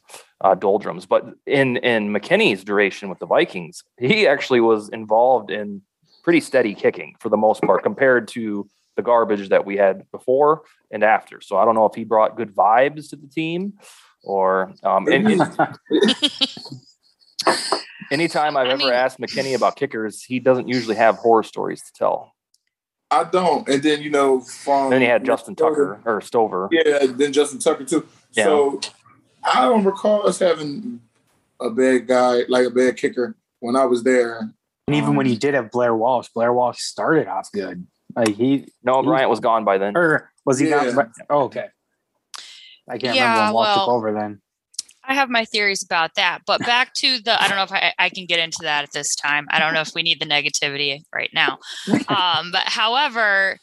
doldrums. But in McKinney's duration with the Vikings, he actually was involved in pretty steady kicking for the most part compared to the garbage that we had before and after. So I don't know if he brought good vibes to the team or anytime I've ever asked McKinney about kickers, he doesn't usually have horror stories to tell. I don't. And then, then he had Justin Tucker or Stover. Yeah. Then Justin Tucker too. Yeah. So I don't recall us having a bad guy, like a bad kicker when I was there. And even when he did have Blair Walsh started off good. Like Bryant was gone by then. Or was he not? Oh, okay. I can't remember when Walsh took over then. I have my theories about that, but back to I don't know if I can get into that at this time. I don't know if we need the negativity right now. But however,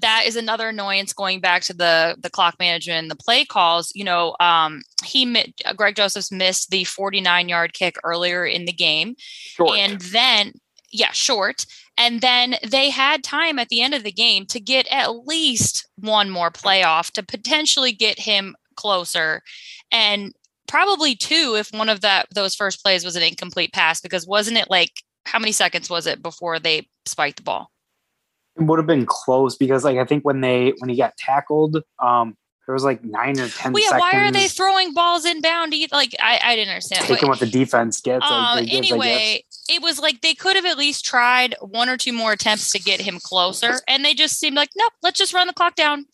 that is another annoyance going back to the clock management and the play calls. Greg Josephs missed the 49-yard kick earlier in the game. Short. And then, short. And then they had time at the end of the game to get at least one more playoff to potentially get him closer, and probably two if one of those first plays was an incomplete pass, because wasn't it like how many seconds was it before they spiked the ball? It would have been close because I think when he got tackled, there was 9 or 10 seconds. Why are they throwing balls inbound? I didn't understand. Taking what the defense gets. Anyway, it was they could have at least tried one or two more attempts to get him closer, and they just seemed nope, let's just run the clock down.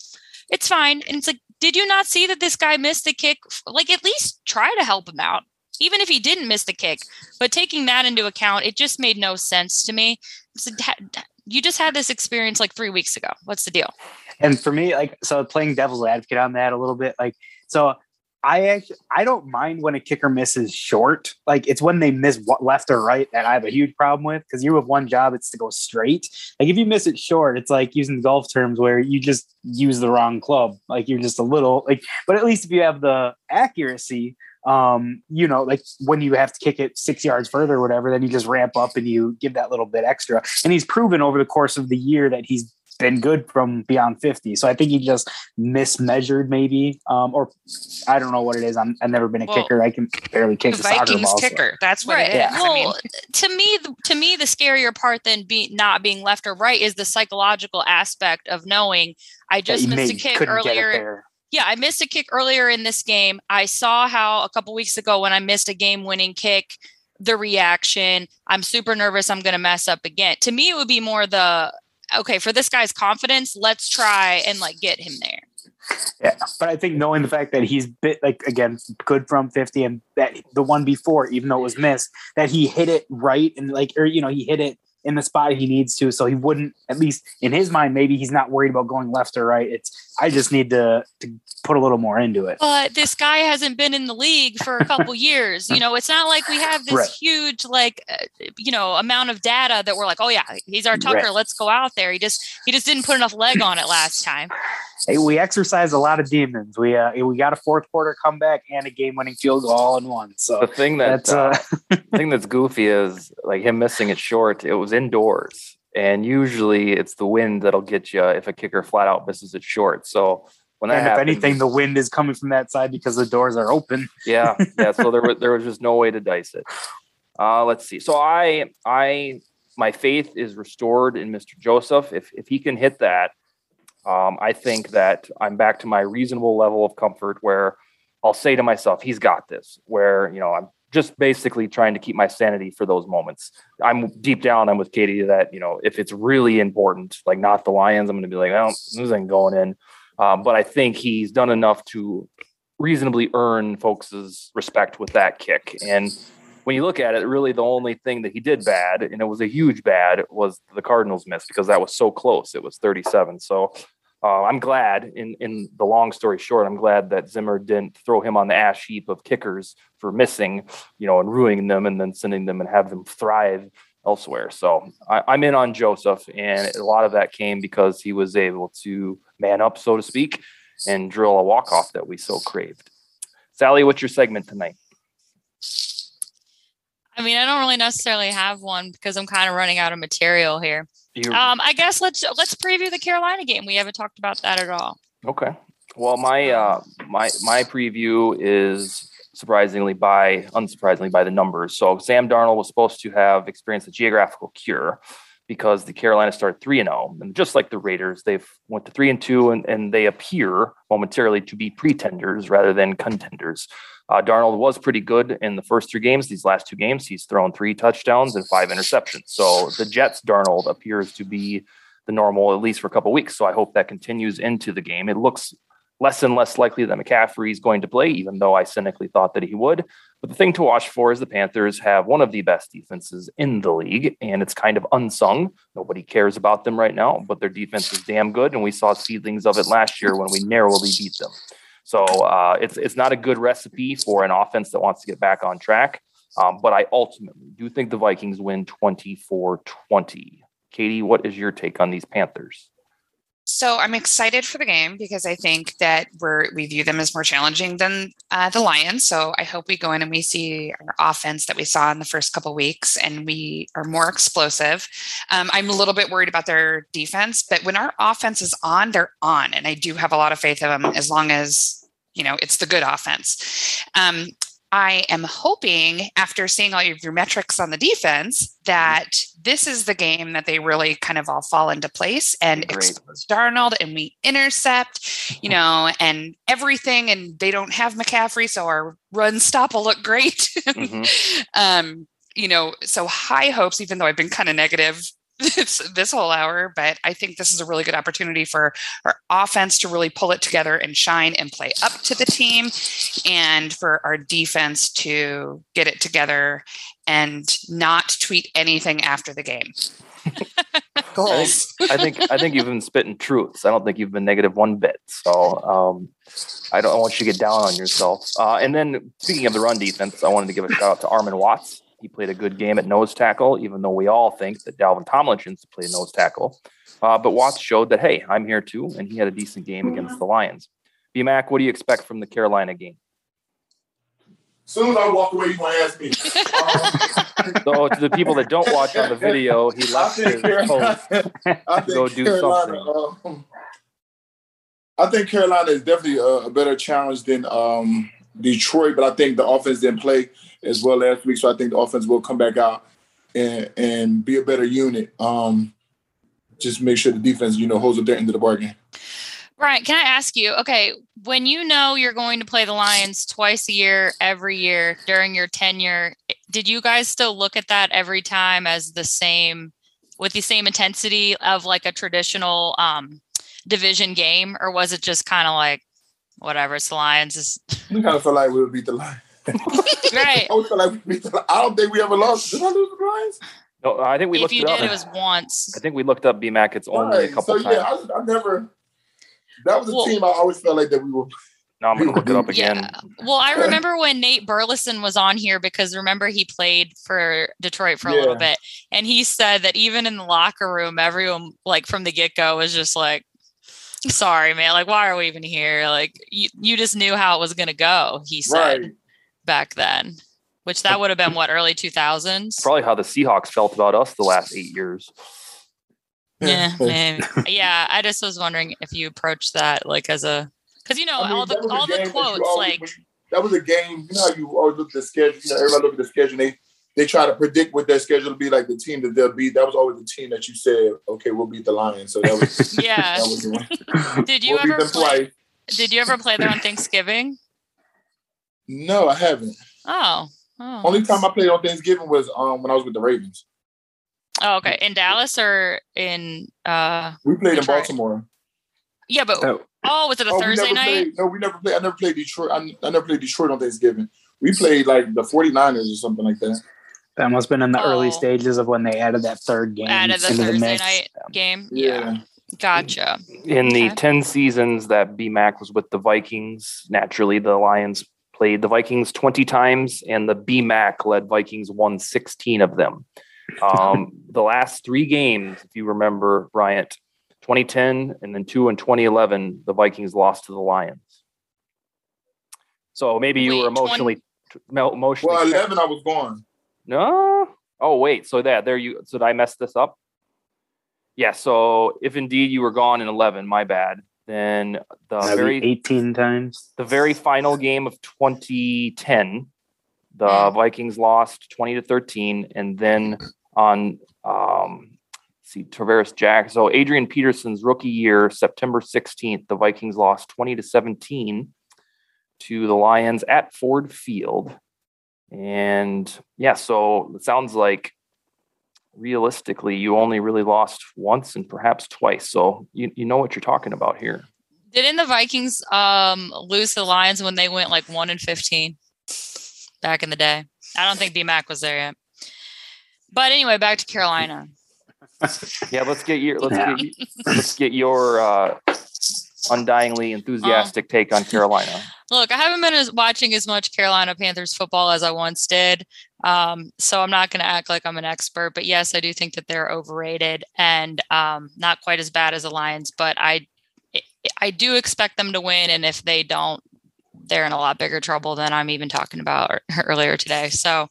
It's fine. And it's did you not see that this guy missed the kick? At least try to help him out, even if he didn't miss the kick. But taking that into account, it just made no sense to me. You just had this experience 3 weeks ago. What's the deal? And for me, so playing devil's advocate on that a little bit, so I don't mind when a kicker misses short. It's when they miss left or right that I have a huge problem with, because you have one job, it's to go straight. If you miss it short, it's like using golf terms where you just use the wrong club. You're just a little but at least if you have the accuracy, when you have to kick it 6 yards further or whatever, then you just ramp up and you give that little bit extra. And he's proven over the course of the year that he's been good from beyond 50. So I think he just mismeasured maybe, or I don't know what it is. I've never been a kicker. I can barely kick the soccer ball. Vikings kicker. So. That's what it is. Yeah. Well, to me, the scarier part than not being left or right is the psychological aspect of knowing I just missed a kick earlier. Yeah, I missed a kick earlier in this game. I saw how a couple weeks ago when I missed a game-winning kick, the reaction, I'm super nervous, I'm going to mess up again. To me, it would be more okay, for this guy's confidence, let's try and get him there. Yeah, but I think knowing the fact that he's bit again good from 50, and that the one before, even though it was missed, that he hit it right and he hit it in the spot he needs to, so he wouldn't, at least in his mind, maybe he's not worried about going left or right. I just need to put a little more into it. But this guy hasn't been in the league for a couple years. It's not like we have this huge amount of data that we're he's our Tucker. Right. Let's go out there. He just didn't put enough leg on it last time. Hey, we exercise a lot of demons. We got a fourth quarter comeback and a game-winning field goal all in one. So the thing that's goofy is him missing it short. It was indoors, and usually it's the wind that'll get you if a kicker flat out misses it short. So when that happens, if anything, the wind is coming from that side because the doors are open. Yeah. So there was just no way to dice it. Let's see. So my faith is restored in Mr. Joseph. If he can hit that. I think that I'm back to my reasonable level of comfort where I'll say to myself, he's got this, where, I'm just basically trying to keep my sanity for those moments. I'm deep down. I'm with Katie that, if it's really important, not the Lions, I'm going to be this ain't going in. But I think he's done enough to reasonably earn folks' respect with that kick. And when you look at it, really the only thing that he did bad, and it was a huge bad, was the Cardinals miss, because that was so close. It was 37. So I'm glad, in the long story short, I'm glad that Zimmer didn't throw him on the ash heap of kickers for missing, and ruining them and then sending them and have them thrive elsewhere. So I'm in on Joseph. And a lot of that came because he was able to man up, so to speak, and drill a walk-off that we so craved. Sally, what's your segment tonight? I don't really necessarily have one because I'm kind of running out of material here. I guess let's preview the Carolina game. We haven't talked about that at all. Okay. Well, my preview is unsurprisingly by the numbers. So Sam Darnold was supposed to have experienced a geographical cure because the Carolina started 3-0, and just like the Raiders, they've went to 3-2, and they appear momentarily to be pretenders rather than contenders. Darnold was pretty good in the first three games. These last two games, he's thrown 3 touchdowns and 5 interceptions. So the Jets Darnold appears to be the normal, at least for a couple of weeks. So I hope that continues into the game. It looks less and less likely that McCaffrey is going to play, even though I cynically thought that he would. But the thing to watch for is the Panthers have one of the best defenses in the league, and it's kind of unsung. Nobody cares about them right now, but their defense is damn good, and we saw seedlings of it last year when we narrowly beat them. So it's not a good recipe for an offense that wants to get back on track. But I ultimately do think the Vikings win 24-20. Katie, what is your take on these Panthers? So I'm excited for the game because I think that we view them as more challenging than the Lions. So I hope we go in and we see our offense that we saw in the first couple of weeks, and we are more explosive. I'm a little bit worried about their defense, but when our offense is on, they're on. And I do have a lot of faith in them as long as, it's the good offense. I am hoping, after seeing all of your metrics on the defense, that this is the game that they really kind of all fall into place and expose Darnold, and we intercept, and everything, and they don't have McCaffrey, so our run stop will look great. Mm-hmm. So high hopes, even though I've been kind of negative this whole hour, but I think this is a really good opportunity for our offense to really pull it together and shine and play up to the team, and for our defense to get it together and not tweet anything after the game. Goals. I think you've been spitting truths. I don't think you've been negative one bit. So I don't want you to get down on yourself. And then, speaking of the run defense, I wanted to give a shout out to Armon Watts. He played a good game at nose tackle, even though we all think that Dalvin Tomlinson should play nose tackle. But Watts showed that, hey, I'm here too, and he had a decent game against the Lions. B-Mac, what do you expect from the Carolina game? As soon as I walk away, you're going to ask me. So to the people that don't watch on the video, he left his post to go do something. I think Carolina is definitely a better challenge than Detroit, but I think the offense didn't play as well last week, so I think the offense will come back out and be a better unit. Just make sure the defense, holds up their end of the bargain. Right. Can I ask you, okay, when you're going to play the Lions twice a year, every year, during your tenure, did you guys still look at that every time as with the same intensity of like a traditional division game, or was it just kind of like, whatever, it's the Lions? We kind of felt like we would beat the Lions. Right. I don't think we ever lost. Did I lose the Lions? No, I think we looked it up. If you did, it was once. I think we looked up BMAC. It's only a couple times. Yeah, I never. That was a team I always felt like that we were. No, I'm going to look it up again. Yeah. Well, I remember when Nate Burleson was on here, because remember he played for Detroit for a little bit, and he said that even in the locker room, everyone like from the get-go was just like, sorry, man, like, why are we even here? Like, you just knew how it was going to go, he said. Right. Back then, which that would have been what, early 2000s? Probably how the Seahawks felt about us the last 8 years. Yeah, maybe. Yeah. I just was wondering if you approached that like as a, because all the quotes always, like that was a game. How you always look at the schedule. Everybody look at the schedule. And they try to predict what their schedule will be, like the team that they'll beat. That was always the team that you said, okay, we'll beat the Lions. So that was yeah. That was the one. Did you ever play there on Thanksgiving? No, I haven't. Oh. Only time I played on Thanksgiving was when I was with the Ravens. Oh, okay. In Dallas or in we played Detroit? In Baltimore. Yeah, but was it a Thursday night? I never played Detroit. I never played Detroit on Thanksgiving. We played like the 49ers or something like that. That must have been in the early stages of when they added that third game. Added the Thursday night game? Yeah. Gotcha. In the 10 seasons that BMAC was with the Vikings, naturally the Lions played the Vikings 20 times, and the BMAC led Vikings won 16 of them. The last 3 games, if you remember, Bryant, 2010 and then 2 in 2011, the Vikings lost to the Lions. So maybe you were emotionally. Well, 11, I was gone. No. Oh wait, so did I mess this up? Yeah, so if indeed you were gone in 11, my bad, then the very 18 times. The very final game of 2010, the Vikings lost 20-13, and then on Tavares Jackson. So Adrian Peterson's rookie year, September 16th, the Vikings lost 20-17 to the Lions at Ford Field. And yeah, so it sounds like realistically you only really lost once and perhaps twice. So you know what you're talking about here. Didn't the Vikings lose to the Lions when they went like 1-15 back in the day? I don't think BMAC was there yet. But anyway, back to Carolina. Yeah, let's get your undyingly enthusiastic take on Carolina. Look, I haven't been watching as much Carolina Panthers football as I once did, so I'm not going to act like I'm an expert. But yes, I do think that they're overrated and not quite as bad as the Lions. But I do expect them to win, and if they don't, they're in a lot bigger trouble than I'm even talking about earlier today. So.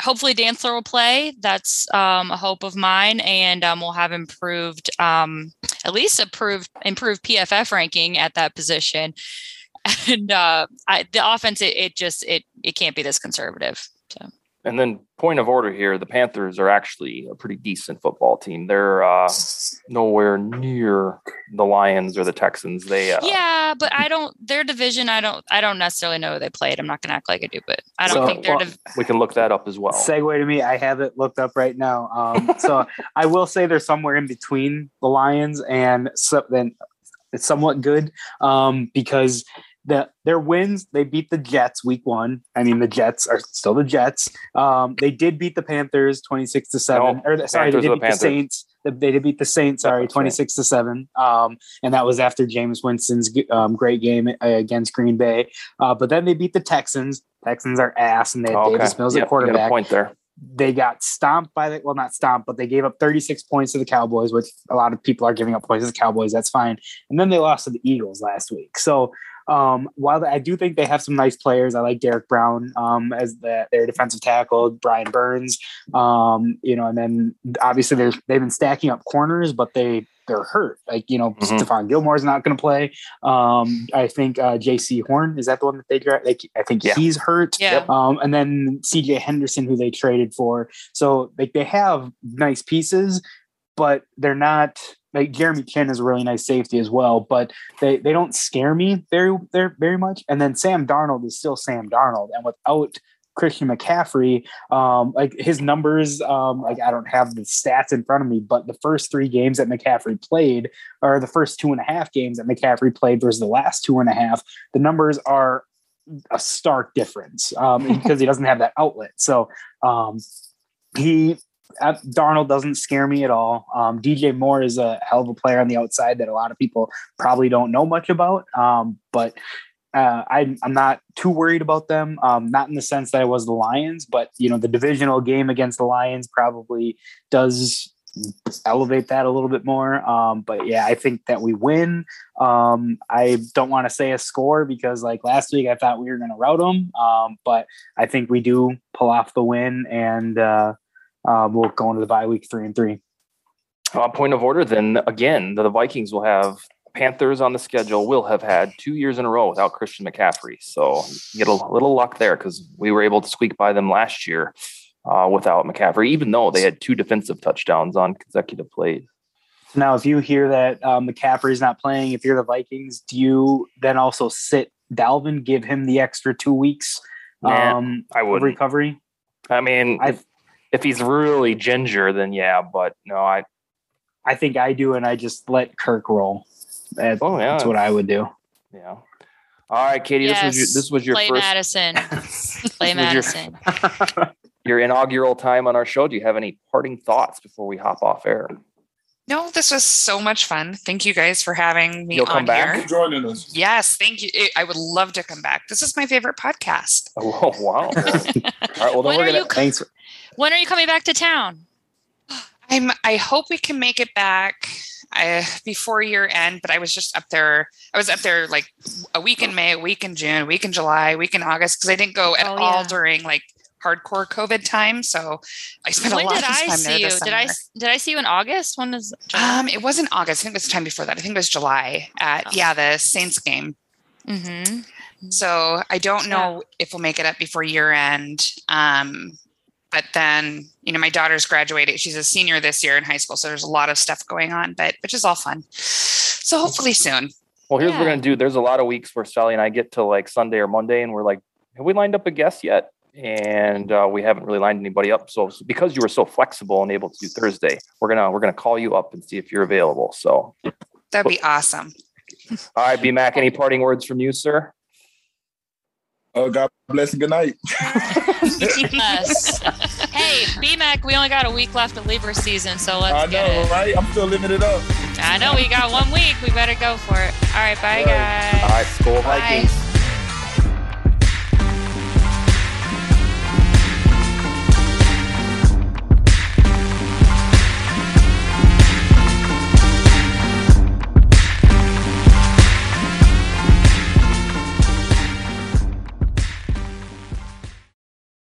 Hopefully Dantzler will play. That's a hope of mine. And we'll have improved, at least improved PFF ranking at that position. And the offense, it can't be this conservative. So. And then point of order here, the Panthers are actually a pretty decent football team. They're nowhere near the Lions or the Texans. They yeah, but I don't. Their division, I don't necessarily know who they played. I'm not going to act like I do, but I don't think they're. We can look that up as well. Segue to me. I have it looked up right now. So I will say they're somewhere in between the Lions and then it's somewhat good because. Their wins, they beat the Jets week one. I mean, the Jets are still the Jets. They did beat the Panthers 26-7. They did beat the Saints. 26-7. And that was after Jameis Winston's great game against Green Bay. But then they beat the Texans. Texans are ass, and they had Davis Mills at quarterback. You got a point there. They got stomped by the, well, not stomped, but they gave up 36 points to the Cowboys, which a lot of people are giving up points to the Cowboys. That's fine. And then they lost to the Eagles last week. So while I do think they have some nice players, I like Derek Brown as their defensive tackle, Brian Burns, and then obviously they've been stacking up corners, but they're hurt. Like, Stephon Gilmore's not going to play. I think J.C. Horn, is that the one that they draft? I think he's hurt. Yeah. And then C.J. Henderson, who they traded for. So they have nice pieces, but they're not – like Jeremy Chin is a really nice safety as well, but they don't scare me very much. And then Sam Darnold is still Sam Darnold, and without Christian McCaffrey, like his numbers, like I don't have the stats in front of me, but the first three games that McCaffrey played, or the first 2.5 games that McCaffrey played versus the last 2.5, the numbers are a stark difference because he doesn't have that outlet. So Darnold doesn't scare me at all. DJ Moore is a hell of a player on the outside that a lot of people probably don't know much about. But I'm not too worried about them. Not in the sense that I was the Lions, but the divisional game against the Lions probably does elevate that a little bit more. But yeah, I think that we win. I don't want to say a score because like last week I thought we were going to rout them. But I think we do pull off the win and, we'll go into the bye week 3-3. Point of order, then again, the Vikings will have Panthers on the schedule. Will have had 2 years in a row without Christian McCaffrey, so you get a little luck there because we were able to squeak by them last year without McCaffrey, even though they had 2 defensive touchdowns on consecutive plays. Now, if you hear that McCaffrey's not playing, if you're the Vikings, do you then also sit Dalvin, give him the extra 2 weeks I would recovery? I mean, if he's really ginger, then yeah, but no, I think I do, and I just let Kirk roll. That's what I would do. Yeah. All right, Katie, this was your Play first. Madison. Play Madison. Your inaugural time on our show. Do you have any parting thoughts before we hop off air? No, this was so much fun. Thank you guys for having me. You'll come back. Here. Joining us. Yes, thank you. I would love to come back. This is my favorite podcast. Oh, wow. All right, well, then we're going to thanks. When are you coming back to town? I hope we can make it back before year end, but I was just up there. I was up there like a week in May, a week in June, a week in July, a week in August, because I didn't go at all during like hardcore COVID time. So I spent a lot of time there. Did I see you in August? When was it wasn't August. I think it was the time before that. I think it was July at the Saints game. Mm-hmm. So I don't know if we'll make it up before year end. But then, you know, my daughter's graduated. She's a senior this year in high school. So there's a lot of stuff going on, but which is all fun. So hopefully soon. Well, here's what we're going to do. There's a lot of weeks where Sally and I get to like Sunday or Monday and we're like, have we lined up a guest yet? And we haven't really lined anybody up. So because you were so flexible and able to do Thursday, we're going to call you up and see if you're available. So that'd be awesome. All right, B-Mac, any parting words from you, sir? Oh, God bless and good night. Yes. Hey, B-Mac, we only got a week left of Libra season, so let's get it. Right? I'm still living it up. I know, we got 1 week. We better go for it. All right, bye, guys. All right, school Vikings.